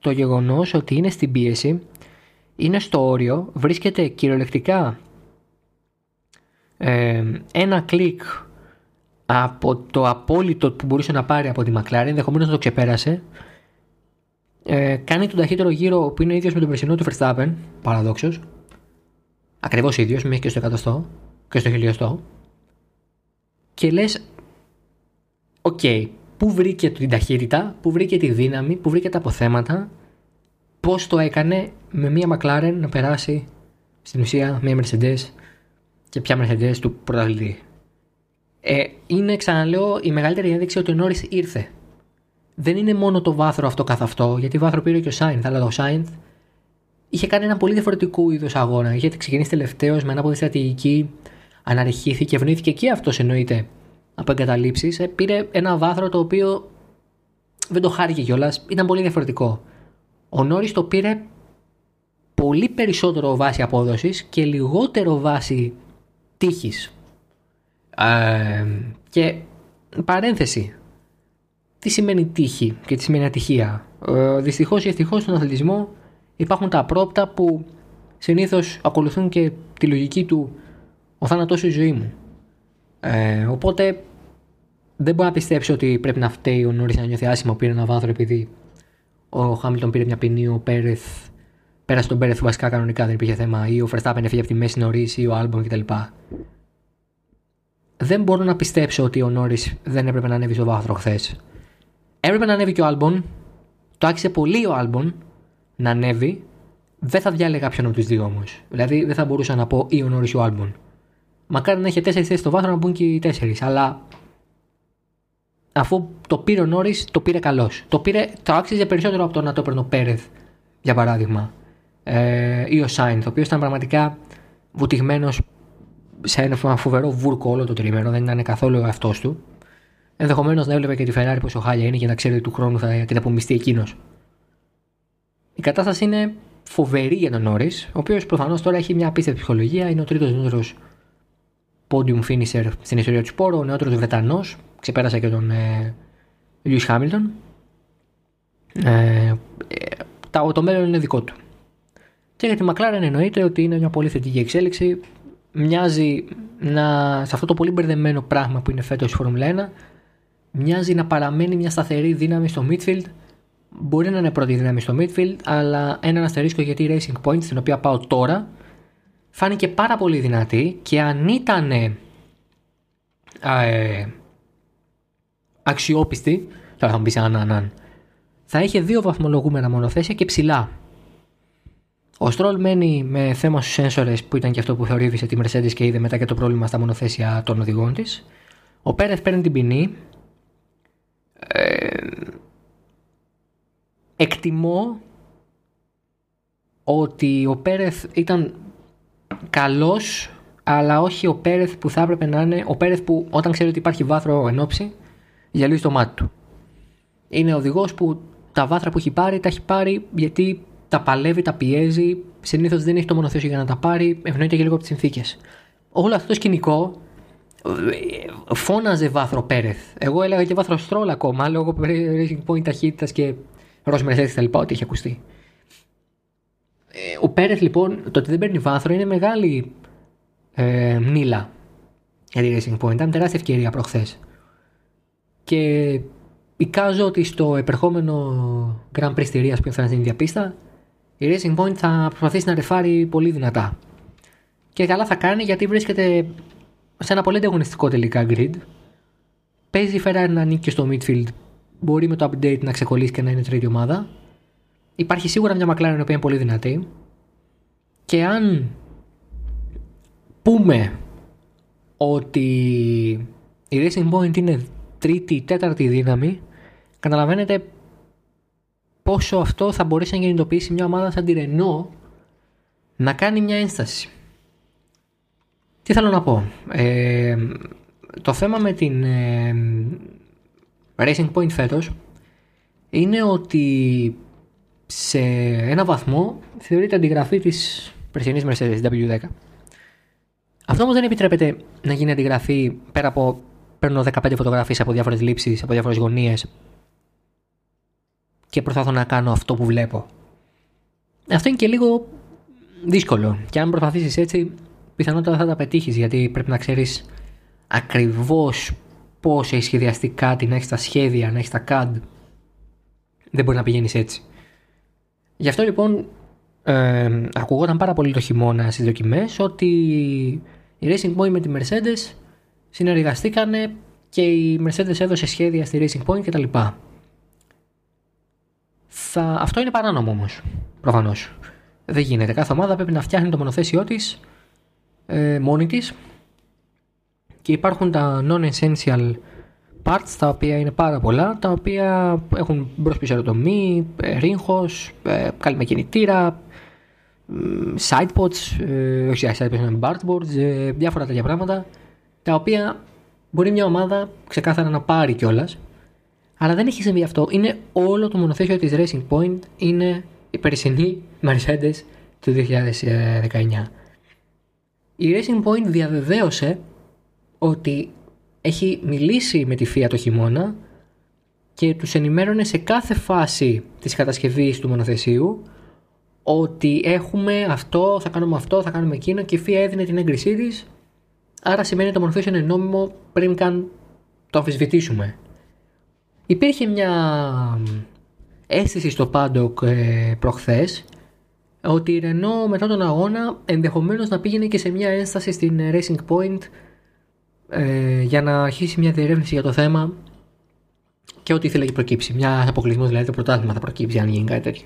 το γεγονός ότι είναι στην πίεση, είναι στο όριο, βρίσκεται κυριολεκτικά ένα κλικ από το απόλυτο που μπορούσε να πάρει από τη McLaren, ενδεχομένως να το ξεπέρασε. Κάνει τον ταχύτερο γύρο που είναι ίδιος με τον περσινό του Verstappen, παραδόξως. Ακριβώς ίδιος, μέχρι και στο 100 και στο 1000. Και λες, οκ, πού βρήκε την ταχύτητα, πού βρήκε τη δύναμη, πού βρήκε τα αποθέματα, πώς το έκανε με μία McLaren να περάσει στην ουσία μία Mercedes και πια Mercedes του πρωταθλητή. Είναι, ξαναλέω, η μεγαλύτερη ένδειξη ότι ο Norris ήρθε. Δεν είναι μόνο το βάθρο αυτό καθ' αυτό, γιατί βάθρο πήρε και ο Sainz, αλλά ο Sainz είχε κάνει ένα πολύ διαφορετικό είδος αγώνα. Είχε ξεκινήσει τελευταίος με ανάποδη στρατηγική, αναρριχήθηκε, ευνοήθηκε και αυτός εννοείται από εγκαταλείψεις. Πήρε ένα βάθρο το οποίο δεν το χάρηκε κιόλας, ήταν πολύ διαφορετικό. Ο Norris το πήρε πολύ περισσότερο βάση απόδοσης και λιγότερο βάση τύχης. Και παρένθεση. Τι σημαίνει τύχη και τι σημαίνει ατυχία? Δυστυχώς ή ευτυχώς στον αθλητισμό υπάρχουν τα απρόπτα που συνήθως ακολουθούν και τη λογική του «ο θάνατός σου η ζωή μου». Οπότε δεν μπορώ να πιστέψω ότι πρέπει να φταίει ο Norris να νιώθει άσχημα που πήρε ένα βάθρο επειδή ο Χάμιλτον πήρε μια ποινή, ο Πέρεθ πέρασε τον Πέρεθ βασικά κανονικά, δεν υπήρχε θέμα, ή ο Verstappen έφυγε από τη μέση νωρίς, ή ο Albon κτλ. Δεν μπορώ να πιστέψω ότι ο Norris δεν έπρεπε να ανέβει στο βάθρο χθες. Έπρεπε να ανέβει και ο Albon. Το άξιζε πολύ ο Albon να ανέβει. Δεν θα διάλεγα ποιον από τους δύο όμως. Δηλαδή δεν θα μπορούσα να πω ή ο Norris ή ο Albon. Μακάρι να έχει 4 θέσεις στο βάθρο να μπουν και οι 4. Αλλά αφού το πήρε ο Norris, το πήρε καλός. Το άξιζε περισσότερο από το να το έπαιρνε ο Πέρεθ, για παράδειγμα. Ή ο Sainz, ο οποίος ήταν πραγματικά βουτυγμένος σε ένα φοβερό βούρκο όλο το τρίμερο, δεν ήταν καθόλου αυτός του. Ενδεχομένως να έβλεπε και τη Ferrari πόσο χάλια είναι και να ξέρει ότι του χρόνου θα την απομειστεί εκείνος. Η κατάσταση είναι φοβερή για τον Norris, ο οποίος προφανώς τώρα έχει μια απίστευτη ψυχολογία. Είναι ο τρίτος νεότερος podium finisher στην ιστορία του σπόρου, ο νεότερος Βρετανός, ξεπέρασε και τον Lewis Hamilton. Το μέλλον είναι δικό του. Και για τη McLaren εννοείται ότι είναι μια πολύ θετική εξέλιξη. μοιάζει σε αυτό το πολύ μπερδεμένο πράγμα που είναι φέτος η Φόρμουλα 1, μοιάζει να παραμένει μια σταθερή δύναμη στο midfield. Μπορεί να είναι πρώτη δύναμη στο midfield, αλλά έναν αστερίσκο, γιατί η Racing Point, στην οποία πάω τώρα, φάνηκε πάρα πολύ δυνατή, και αν ήταν αξιόπιστη, τώρα θα μου πεις αν, θα είχε δύο βαθμολογούμενα μονοθέσια και ψηλά. Ο Στρολ μένει με θέμα στους σένσορες, που ήταν και αυτό που θορύβησε τη Mercedes και είδε μετά και το πρόβλημα στα μονοθέσια των οδηγών της. Ο Πέρεθ παίρνει την ποινή. Εκτιμώ ότι ο Πέρεθ ήταν καλός, αλλά όχι ο Πέρεθ που θα έπρεπε να είναι. Ο Πέρεθ που όταν ξέρει ότι υπάρχει βάθρο εν όψη, γυαλίζει το μάτι του. Είναι οδηγός που τα βάθρα που έχει πάρει, τα έχει πάρει γιατί τα παλεύει, τα πιέζει. Συνήθως δεν έχει το μονοθέσιο για να τα πάρει. Ευνοείται και λίγο από τις συνθήκες. Όλο αυτό το σκηνικό φώναζε βάθρο Πέρεθ. Εγώ έλεγα και βάθρο Στρόλ ακόμα, λόγω Racing Point ταχύτητας και Ρος Μερσέντες τα λοιπά, ό,τι έχει ακουστεί. Ο Πέρεθ λοιπόν, το ότι δεν παίρνει βάθρο είναι μεγάλη μνήλα για τη Racing Point. Ήταν τεράστια ευκαιρία προχθές. Και εικάζω ότι στο επερχόμενο Grand Prix στη Ρία, που θα είναι στην ίδια πίστα, η Racing Point θα προσπαθήσει να ρεφάρει πολύ δυνατά. Και καλά θα κάνει, γιατί βρίσκεται σε ένα πολύ ανταγωνιστικό τελικά grid. Παίζει η Ferrari να νίκει στο midfield. Μπορεί με το update να ξεκολλήσει και να είναι τρίτη ομάδα. Υπάρχει σίγουρα μια McLaren, η οποία είναι πολύ δυνατή. Και αν πούμε ότι η Racing Point είναι τρίτη, τέταρτη δύναμη, καταλαβαίνετε πόσο αυτό θα μπορέσει να κινητοποιήσει μια ομάδα σαν τη Renault να κάνει μια ένσταση. Τι θέλω να πω. Το θέμα με την Racing Point φέτος είναι ότι σε ένα βαθμό θεωρείται αντιγραφή της περσινής Mercedes W10. Αυτό όμως δεν επιτρέπεται να γίνει αντιγραφή πέρα από παίρνω 15 φωτογραφίες από διάφορες λήψεις, από διάφορες γωνίες και προσπαθώ να κάνω αυτό που βλέπω. Αυτό είναι και λίγο δύσκολο, και αν προσπαθήσεις έτσι πιθανότατα θα τα πετύχεις, γιατί πρέπει να ξέρεις ακριβώς πώς έχει σχεδιαστεί κάτι, να έχεις τα σχέδια, να έχεις τα CAD. Δεν μπορεί να πηγαίνεις έτσι. Γι' αυτό λοιπόν ακουγόταν πάρα πολύ το χειμώνα στις δοκιμές ότι η Racing Point με τη Mercedes συνεργαστήκανε και η Mercedes έδωσε σχέδια στη Racing Point κτλ. Αυτό είναι παράνομο όμως, προφανώς. Δεν γίνεται. Κάθε ομάδα πρέπει να φτιάχνει το μονοθέσιό της μόνη της, και υπάρχουν τα non-essential parts, τα οποία είναι πάρα πολλά, τα οποία έχουν μπρος-πίσω αεροδομή, ρίγχος, κάλυμα κινητήρα, sidepods, όχι sidepods, bartboards, διάφορα τέτοια πράγματα, τα οποία μπορεί μια ομάδα ξεκάθαρα να πάρει κιόλας, αλλά δεν έχει συμβεί αυτό. Είναι όλο το μονοθέσιο της Racing Point, είναι η περσινή Mercedes του 2019. Η Racing Point διαβεβαίωσε ότι έχει μιλήσει με τη FIA το χειμώνα και τους ενημέρωνε σε κάθε φάση της κατασκευής του μονοθεσίου ότι έχουμε αυτό, θα κάνουμε αυτό, θα κάνουμε εκείνο, και η FIA έδινε την έγκρισή της. Άρα σημαίνει ότι το μονοθέσιο είναι νόμιμο πριν καν το αμφισβητήσουμε. Υπήρχε μια αίσθηση στο paddock προχθές ότι η Renault μετά τον αγώνα ενδεχομένως να πήγαινε και σε μια ένσταση στην Racing Point για να αρχίσει μια διερεύνηση για το θέμα, και ό,τι ήθελε και προκύψει. Μια αποκλεισμό, δηλαδή το πρωτάθλημα θα προκύψει αν γίνει κάτι τέτοιο.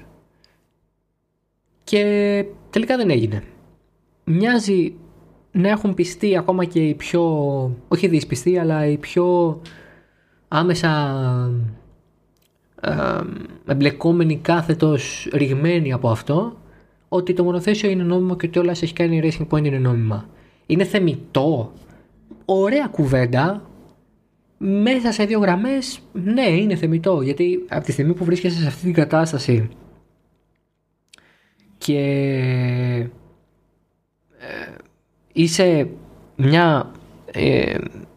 Και τελικά δεν έγινε. Μοιάζει να έχουν πιστεί ακόμα και οι πιο, όχι δυσπιστοί, αλλά οι πιο άμεσα εμπλεκόμενοι, κάθετος ρηγμένοι από αυτό, ότι το μονοθέσιο είναι νόμιμο και ότι όλα έχει κάνει η Racing Point είναι νόμιμα. Είναι θεμιτό. Ωραία κουβέντα. Μέσα σε δύο γραμμές, ναι, είναι θεμιτό, γιατί από τη στιγμή που βρίσκεσαι σε αυτή την κατάσταση και είσαι μια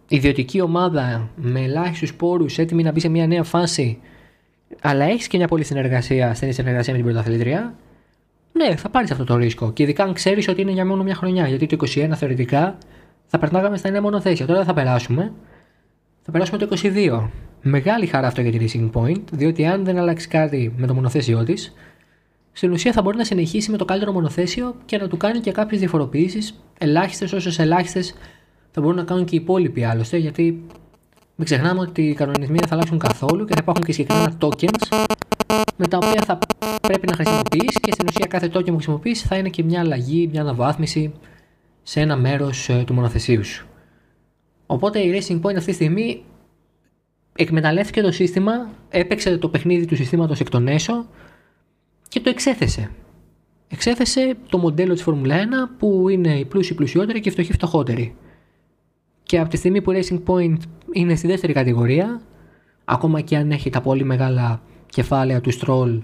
ιδιωτική ομάδα με ελάχιστους πόρους, έτοιμη να μπει σε μια νέα φάση, αλλά έχεις και μια πολύ στενή συνεργασία με την πρωταθλήτρια, Ναι, θα πάρεις αυτό το ρίσκο. Και ειδικά αν ξέρεις ότι είναι για μόνο μια χρονιά. Γιατί το 2021 θεωρητικά θα περνάγαμε στα 9 μονοθέσια. Τώρα δεν θα περάσουμε. Θα περάσουμε το 2022. Μεγάλη χαρά αυτό για τη Racing Point, διότι αν δεν αλλάξει κάτι με το μονοθέσιό της, στην ουσία θα μπορεί να συνεχίσει με το καλύτερο μονοθέσιο και να του κάνει και κάποιες διαφοροποιήσεις, ελάχιστες, όσες ελάχιστες θα μπορούν να κάνουν και οι υπόλοιποι άλλωστε, γιατί μην ξεχνάμε ότι οι κανονισμοί δεν θα αλλάξουν καθόλου και θα υπάρχουν και συγκεκριμένα tokens με τα οποία θα πρέπει να χρησιμοποιείς και στην ουσία κάθε token που χρησιμοποιείς θα είναι και μια αλλαγή, μια αναβάθμιση σε ένα μέρος του μονοθεσίου σου. Οπότε η Racing Point αυτή τη στιγμή εκμεταλλεύτηκε το σύστημα, έπαιξε το παιχνίδι του συστήματος εκ των έσω και το εξέθεσε. Εξέθεσε το μοντέλο της Formula 1 που είναι οι πλούσιοι πλουσιότεροι και οι φτωχοί φτωχότεροι. Και από τη στιγμή που η Racing Point είναι στη δεύτερη κατηγορία, ακόμα και αν έχει τα πολύ μεγάλα κεφάλαια του Stroll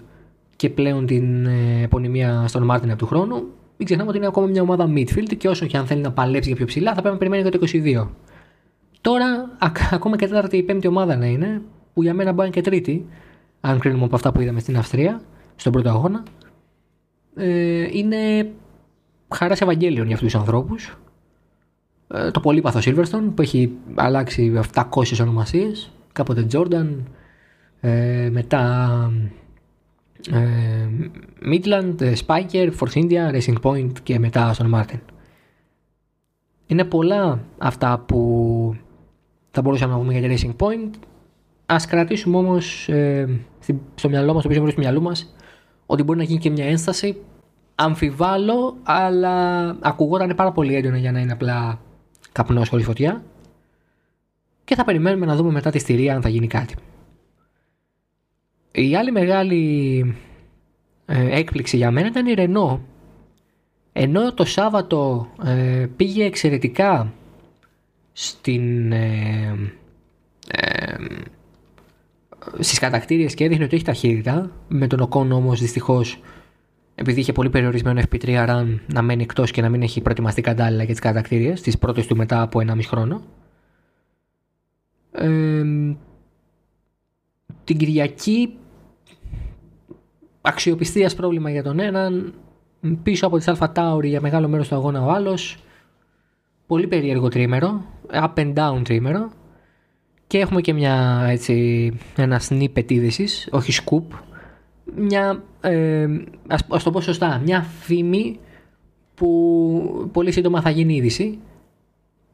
και πλέον την επωνυμία στον Μάρτιν από του χρόνου, μην ξεχνάμε ότι είναι ακόμα μια ομάδα midfield και όσο και αν θέλει να παλέψει για πιο ψηλά θα πρέπει να περιμένει για το 22. Τώρα, ακόμα και τέταρτη ή πέμπτη ομάδα να είναι, που για μένα μπορεί και τρίτη, αν κρίνουμε από αυτά που είδαμε στην Αυστρία, στον πρώτο αγώνα, είναι χαρά Ευαγγέλιων για αυτούς τους ανθρώπους. Το πολύπαθο Silverstone που έχει αλλάξει 700 ονομασίες, κάποτε Jordan, μετά Midland, Spiker, Force India, Racing Point και μετά Aston Martin. Είναι πολλά αυτά που θα μπορούσαμε να πούμε για τη Racing Point. Ας κρατήσουμε όμως στο μυαλό μας, στο πίσω μέρος του μυαλού μας, ότι μπορεί να γίνει και μια ένσταση. Αμφιβάλλω, αλλά ακουγόταν πάρα πολύ έντονα για να είναι απλά καπνός χωρίς φωτιά. Και θα περιμένουμε να δούμε μετά τη στηρία αν θα γίνει κάτι. Η άλλη μεγάλη έκπληξη για μένα ήταν η Renault. Ενώ το Σάββατο πήγε εξαιρετικά στις κατακτήριες και έδειχνε ότι έχει ταχύτητα, με τον Οκόν όμως δυστυχώς, επειδή είχε πολύ περιορισμένο FP3 run, να μένει εκτός και να μην έχει προετοιμαστεί κατάλληλα για τις κατακτήριες, τις πρώτες του μετά από 1,5 χρόνο. Την Κυριακή αξιοπιστίας πρόβλημα για τον έναν, πίσω από τις Αλφα Τάουρι για μεγάλο μέρος του αγώνα ο άλλος. Πολύ περίεργο τρίμερο, up and down τρίμερο. Και έχουμε και μια, έτσι, ένα snippet είδησης, όχι scoop. Μια, ας το πω σωστά, μια φήμη που πολύ σύντομα θα γίνει είδηση.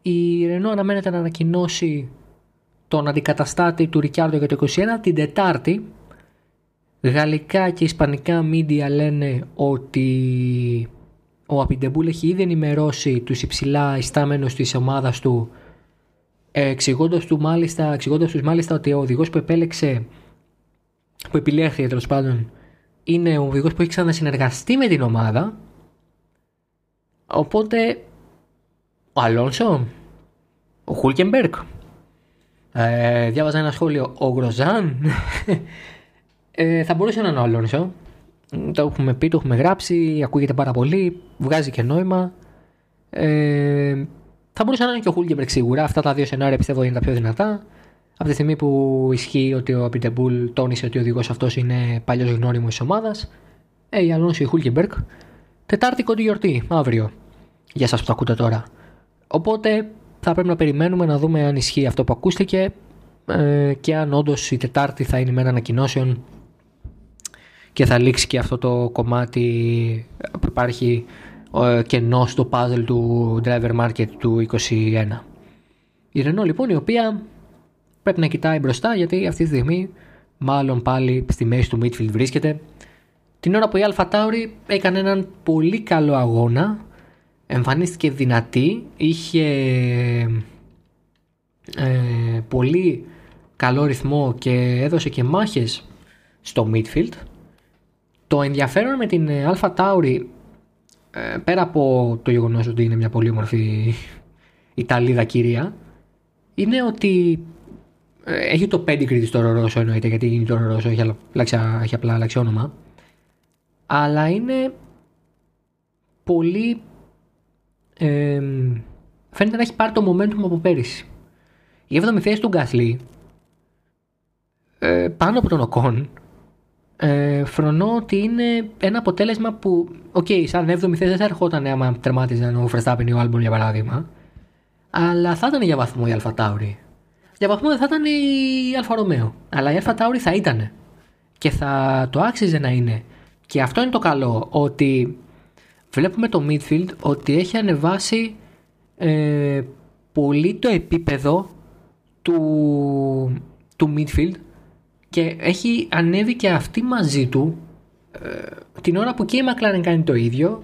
Η Renault αναμένεται να ανακοινώσει τον αντικαταστάτη του Ρικιάρντο για το 2021 την Τετάρτη. Γαλλικά και ισπανικά media λένε ότι ο Απιντεμπούλ έχει ήδη ενημερώσει τους υψηλά ιστάμενους της ομάδας του, εξηγώντας τους μάλιστα ότι ο οδηγός που επιλέχθηκε τέλος πάντων είναι ο οδηγός που έχει ξανασυνεργαστεί με την ομάδα. Οπότε ο Αλόνσο, ο Χούλκενμπεργκ, διάβαζα ένα σχόλιο, ο Γκροζάν. Θα μπορούσε να είναι ο Αλόνσο. Το έχουμε πει, το έχουμε γράψει, ακούγεται πάρα πολύ, βγάζει και νόημα. Θα μπορούσε να είναι και ο Hulkenberg σίγουρα. Αυτά τα δύο σενάρια πιστεύω είναι τα πιο δυνατά. Από τη στιγμή που ισχύει ότι ο Πιτεμπούλ τόνισε ότι ο οδηγός αυτός είναι παλιός γνώριμος της ομάδας. Η Αλόνσο ή Hulkenberg. Τετάρτη κοντή γιορτή, αύριο. Για σας που το ακούτε τώρα. Οπότε θα πρέπει να περιμένουμε να δούμε αν ισχύει αυτό που ακούστηκε και αν όντως η Τετάρτη θα είναι με ένα ανακοινώσεων. Και θα λήξει και αυτό το κομμάτι που υπάρχει κενό στο puzzle του driver market του 2021. Η Renault λοιπόν, η οποία πρέπει να κοιτάει μπροστά, γιατί αυτή τη στιγμή μάλλον πάλι στη μέση του midfield βρίσκεται. Την ώρα που η Alpha Tauri έκανε έναν πολύ καλό αγώνα, εμφανίστηκε δυνατή, είχε πολύ καλό ρυθμό και έδωσε και μάχες στο midfield. Το ενδιαφέρον με την Alpha Tauri, πέρα από το γεγονός ότι είναι μια πολύ όμορφη Ιταλίδα κυρία, είναι ότι έχει το pedigree της Τόρο Ρώσο, εννοείται, γιατί είναι Τόρο Ρώσο, έχει απλά αλλάξει όνομα, αλλά είναι πολύ, φαίνεται να έχει πάρει το momentum από πέρυσι. Η 7η θέση του Γκασλί πάνω από τον Οκόν Φρονώ ότι είναι ένα αποτέλεσμα που, σαν 7η θέση δεν θα ερχόταν άμα τερμάτιζαν ο Verstappen ή ο Albon για παράδειγμα, αλλά θα ήταν για βαθμό η Αλφα Τάουρι. Για βαθμό δεν θα ήταν η Αλφα Ρωμαίο, αλλά η Αλφα Τάουρι θα ήταν και θα το άξιζε να είναι. Και αυτό είναι το καλό, ότι βλέπουμε το midfield ότι έχει ανεβάσει πολύ το επίπεδο του midfield και έχει ανέβει και αυτή μαζί του την ώρα που και η McLaren κάνει το ίδιο.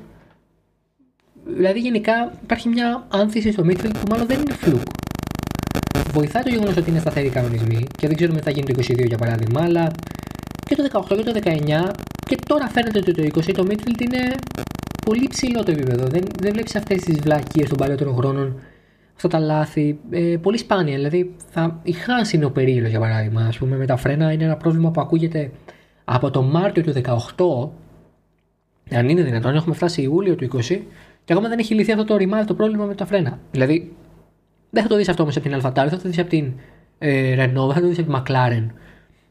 Δηλαδή γενικά υπάρχει μια άνθηση στο midfield που μάλλον δεν είναι φλουκ. Βοηθάει το γεγονός ότι είναι σταθεροί κανονισμοί και δεν ξέρουμε τι θα γίνει το 22 για παράδειγμα, αλλά και το 18 και το 19 και τώρα φαίνεται ότι το 20 το midfield είναι πολύ ψηλό το επίπεδο. Δεν βλέπεις αυτές τις βλακίες των παλαιότερων χρόνων, αυτά τα λάθη, πολύ σπάνια. Δηλαδή η Haas είναι ο περίγυρος για παράδειγμα, ας πούμε, με τα φρένα είναι ένα πρόβλημα που ακούγεται από το Μάρτιο του 18, αν είναι δυνατόν, έχουμε φτάσει Ιούλιο του 20 και ακόμα δεν έχει λυθεί αυτό το ρημάδι το πρόβλημα με τα φρένα. Δηλαδή δεν θα το δεις αυτό όμως από την Αλφατάρι, θα το δεις από την Renault, θα το δεις από την McLaren,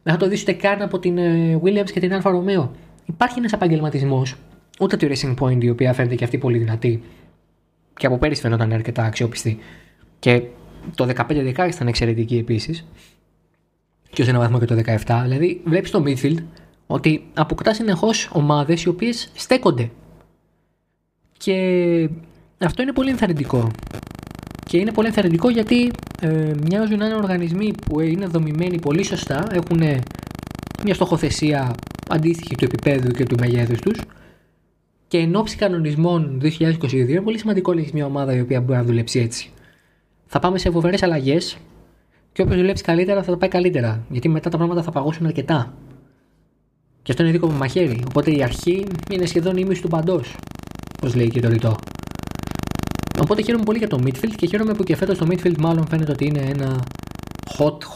δεν θα το δεις ούτε καν από την Williams και την Alfa Romeo. Υπάρχει ένας επαγγελματισμός, ούτε τη Racing Point, η οποία φαίνεται και αυτή πολύ δυνατή και από πέρυσι φαινόταν αρκετά αξιόπιστη και το 15-16 ήταν εξαιρετική επίσης και ως ένα βαθμό και το 17. Δηλαδή βλέπεις το midfield ότι αποκτά συνεχώς ομάδες οι οποίες στέκονται και αυτό είναι πολύ ενθαρρυντικό. Και είναι πολύ ενθαρρυντικό γιατί μοιάζουν να είναι οργανισμοί που είναι δομημένοι πολύ σωστά, έχουν μια στοχοθεσία αντίστοιχη του επίπεδου και του μεγέθους τους. Και εν ώψη κανονισμών 2022 είναι πολύ σημαντικό να έχεις μια ομάδα η οποία μπορεί να δουλέψει έτσι. Θα πάμε σε φοβερές αλλαγές και όποιος δουλέψει καλύτερα θα τα πάει καλύτερα. Γιατί μετά τα πράγματα θα παγώσουν αρκετά. Και αυτό είναι δίκοπο μαχαίρι. Οπότε η αρχή είναι σχεδόν ήμιση του παντός, όπως λέει και το ρητό. Οπότε χαίρομαι πολύ για το midfield και χαίρομαι που και φέτος το midfield μάλλον φαίνεται ότι είναι ένα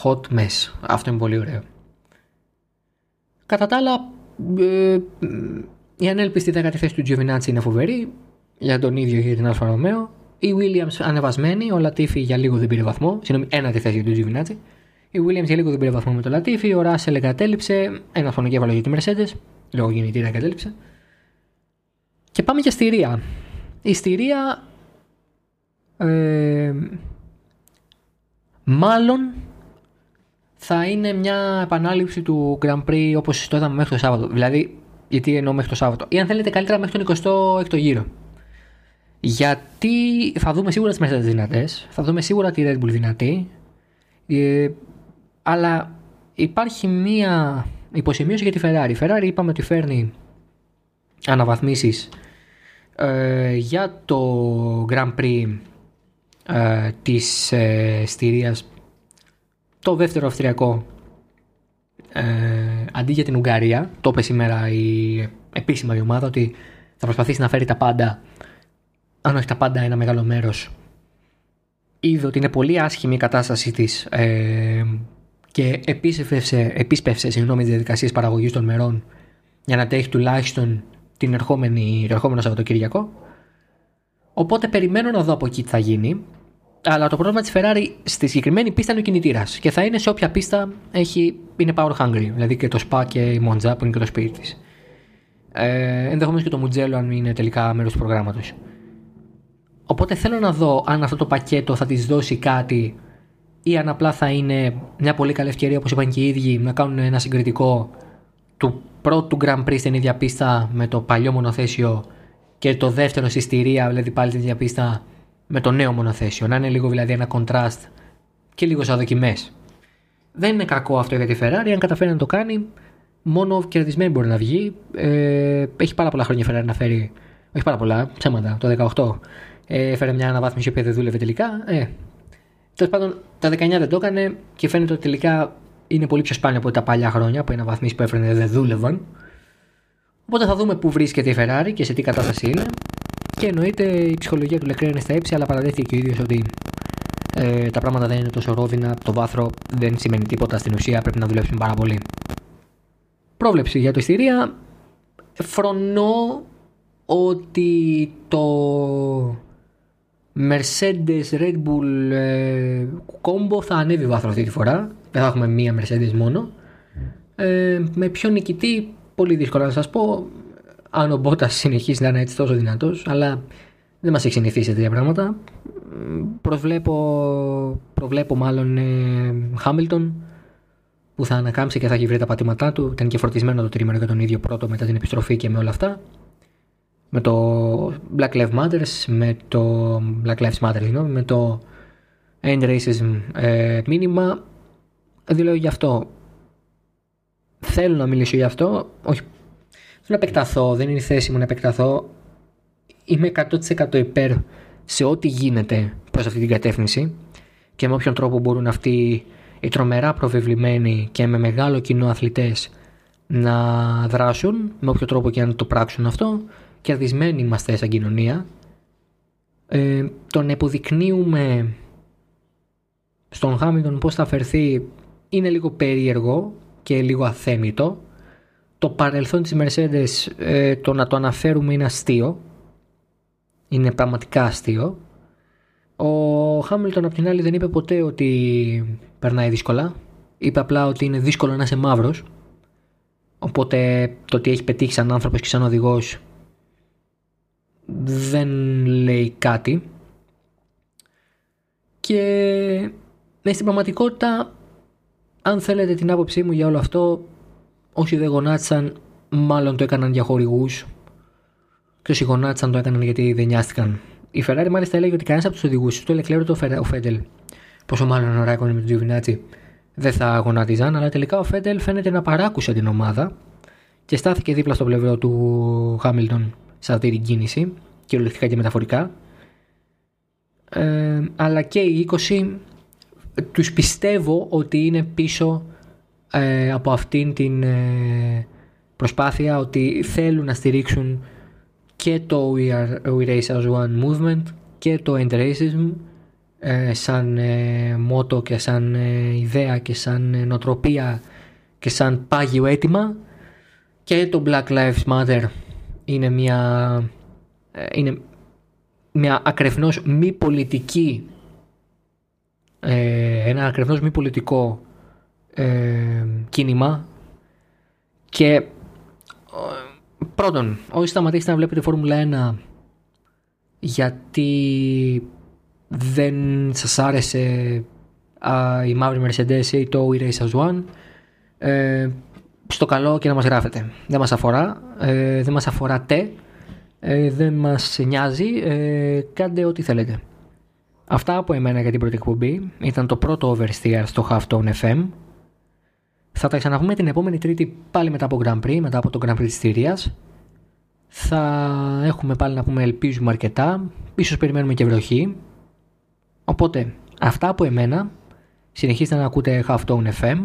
hot mess. Αυτό είναι πολύ ωραίο. Κατά τα άλλα, η ανέλπιστη 10η θέση του Giovinazzi είναι φοβερή για τον ίδιο και για την Αλφα Ρωμαίο. Η Williams ανεβασμένη, ο Λατίφι για λίγο δεν πήρε βαθμό. Συγγνώμη, 1η θέση του Giovinazzi. Η Williams για λίγο δεν πήρε βαθμό με τον Λατίφι. Ο Russell εγκατέλειψε. Ένα φωνοκέφαλο για τη Mercedes. Λόγω γεννητήρα εγκατέλειψε. Και πάμε για Στηρία. Η Στηρία μάλλον θα είναι μια επανάληψη του Grand Prix όπως το είδαμε μέχρι το Σάββατο. Δηλαδή, γιατί εννοώ μέχρι το Σάββατο, ή αν θέλετε καλύτερα μέχρι τον 26ο γύρο. Γιατί θα δούμε σίγουρα τις Mercedes δυνατές, θα δούμε σίγουρα τη Red Bull δυνατή, αλλά υπάρχει μια υποσημείωση για τη Ferrari. Η Ferrari είπαμε ότι φέρνει αναβαθμίσεις για το Grand Prix της Στηρίας, το δεύτερο αυστριακό, αντί για την Ουγγαρία. Το είπε σήμερα η επίσημα η ομάδα ότι θα προσπαθήσει να φέρει τα πάντα, αν όχι τα πάντα, ένα μεγάλο μέρος. Είδε ότι είναι πολύ άσχημη η κατάστασή της και επίσπευσε τις διαδικασίες παραγωγής των μερών για να τέχει τουλάχιστον το ερχόμενο Σαββατοκύριακο. Οπότε περιμένω να δω από εκεί τι θα γίνει. Αλλά το πρόβλημα της Ferrari στη συγκεκριμένη πίστα είναι ο κινητήρας και θα είναι σε όποια πίστα είναι power hungry. Δηλαδή και το Spa και η Monza που είναι και το σπίτι της. Ενδεχομένως και το Mugello αν είναι τελικά μέρος του προγράμματος. Οπότε θέλω να δω αν αυτό το πακέτο θα της δώσει κάτι ή αν απλά θα είναι μια πολύ καλή ευκαιρία, όπως είπαν και οι ίδιοι, να κάνουν ένα συγκριτικό του πρώτου Grand Prix στην ίδια πίστα με το παλιό μονοθέσιο και το δεύτερο στη Στηρία, δηλαδή πάλι στην ίδια πίστα, με το νέο μονοθέσιο. Να είναι λίγο δηλαδή ένα contrast και λίγο σαν δοκιμές. Δεν είναι κακό αυτό για τη Ferrari, αν καταφέρει να το κάνει, μόνο κερδισμένη μπορεί να βγει. Έχει πάρα πολλά χρόνια η Ferrari να φέρει. Όχι πάρα πολλά, ψέματα. Το 18 έφερε μια αναβάθμιση η οποία δεν δούλευε τελικά. Τέλος πάντων, τα 19 δεν το έκανε και φαίνεται ότι τελικά είναι πολύ πιο σπάνιο από τα παλιά χρόνια που οι αναβαθμίσεις που έφερε δεν δούλευαν. Οπότε θα δούμε πού βρίσκεται η Ferrari και σε τι κατάσταση είναι. Και εννοείται η ψυχολογία του Leclerc είναι στα ύψη, αλλά παραδέχθηκε ο ίδιος ότι τα πράγματα δεν είναι τόσο ρόδινα, το βάθρο δεν σημαίνει τίποτα στην ουσία, πρέπει να δουλέψουμε πάρα πολύ. Πρόβλεψη για το Ιστηρία. Φρονώ ότι το Mercedes Red Bull κόμπο θα ανέβει βάθρο αυτή τη φορά. Δεν θα έχουμε μία Mercedes μόνο. Με ποιο νικητή πολύ δύσκολο να σας πω αν ο Μπότας συνεχίσει να είναι έτσι τόσο δυνατός, αλλά δεν μας έχει συνηθίσει τέτοια πράγματα. Προβλέπω μάλλον Χάμιλτον που θα ανακάμψει και θα έχει βρει τα πατήματά του. Ήταν και φορτισμένο το τρίμερο για τον ίδιο πρώτο μετά την επιστροφή και με όλα αυτά. Με το Black Lives Matter, με το End Racism μήνυμα. Δεν λέω γι' αυτό. Θέλω να μιλήσω γι' αυτό. Όχι. Δεν επεκταθώ. Δεν είναι η θέση μου να επεκταθώ. Είμαι 100% υπέρ σε ό,τι γίνεται προς αυτή την κατεύθυνση και με όποιον τρόπο μπορούν αυτοί οι τρομερά προβεβλημένοι και με μεγάλο κοινό αθλητές να δράσουν, με όποιο τρόπο και αν το πράξουν αυτό, κερδισμένοι είμαστε σαν κοινωνία. Τον εποδεικνύουμε στον Χάμιλτον πώς θα φερθεί, είναι λίγο περίεργο και λίγο αθέμητο. Το παρελθόν της Mercedes, το να το αναφέρουμε είναι αστείο. Είναι πραγματικά αστείο. Ο Χάμιλτον απ' την άλλη δεν είπε ποτέ ότι περνάει δύσκολα. Είπε απλά ότι είναι δύσκολο να είσαι μαύρος. Οπότε το ότι έχει πετύχει σαν άνθρωπος και σαν οδηγός δεν λέει κάτι. Και στην πραγματικότητα, αν θέλετε την άποψή μου για όλο αυτό, όσοι δεν γονάτισαν μάλλον το έκαναν για χορηγούς. Και όσοι γονάτισαν το έκαναν γιατί δεν νοιάστηκαν. Η Ferrari μάλιστα έλεγε ότι κανένας από τους οδηγούς, το Leclerc, το Vettel, πόσο μάλλον ο Ράικονεν με τον Τζιουβινάτσι, δεν θα γονάτιζαν, αλλά τελικά ο Vettel φαίνεται να παράκουσε την ομάδα και στάθηκε δίπλα στο πλευρό του Χάμιλτον σε αυτή την κίνηση, κυριολεκτικά και μεταφορικά. Αλλά και οι 20 τους πιστεύω ότι είναι πίσω από αυτήν την προσπάθεια, ότι θέλουν να στηρίξουν και το We Race As One Movement και το End Racism σαν μότο και σαν ιδέα και σαν νοοτροπία και σαν πάγιο αίτημα, και το Black Lives Matter είναι μια ακρεφνώς μη πολιτική, ένα ακρεφνώς μη πολιτικό κίνημα. Και πρώτον, όσοι σταματήσετε να βλέπετε Φόρμουλα 1 γιατί δεν σας άρεσε η μαύρη Mercedes ή το We Race As One, στο καλό και να μας γράφετε. Δεν μας αφορά, δεν μας αφοράτε, δεν μας νοιάζει, κάντε ό,τι θέλετε. Αυτά από εμένα για την πρώτη εκπομπή. Ήταν το πρώτο Oversteer στο Houghton FM. Θα τα ξαναπούμε την επόμενη Τρίτη, πάλι μετά από Grand Prix, μετά από το Grand Prix της Τυρίας. Θα έχουμε πάλι να πούμε, ελπίζουμε αρκετά, ίσως περιμένουμε και βροχή. Οπότε αυτά από εμένα, συνεχίστε να ακούτε Houghton FM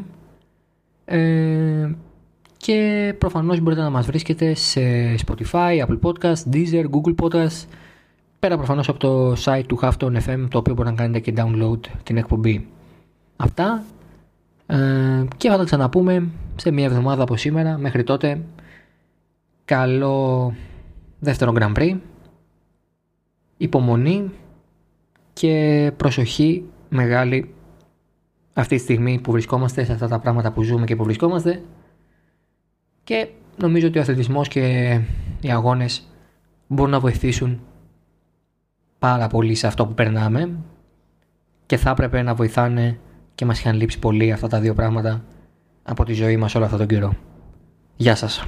και προφανώς μπορείτε να μας βρίσκετε σε Spotify, Apple Podcast, Deezer, Google Podcast, πέρα προφανώς από το site του Houghton FM, το οποίο μπορείτε να κάνετε και download την εκπομπή. Αυτά. Και θα τα ξαναπούμε σε μια εβδομάδα από σήμερα. Μέχρι τότε, καλό δεύτερο Grand Prix, υπομονή και προσοχή μεγάλη αυτή τη στιγμή που βρισκόμαστε, σε αυτά τα πράγματα που ζούμε και που βρισκόμαστε, και νομίζω ότι ο αθλητισμός και οι αγώνες μπορούν να βοηθήσουν πάρα πολύ σε αυτό που περνάμε και θα έπρεπε να βοηθάνε, και μας είχαν λείψει πολύ αυτά τα δύο πράγματα από τη ζωή μας όλο αυτόν τον καιρό. Γεια σας.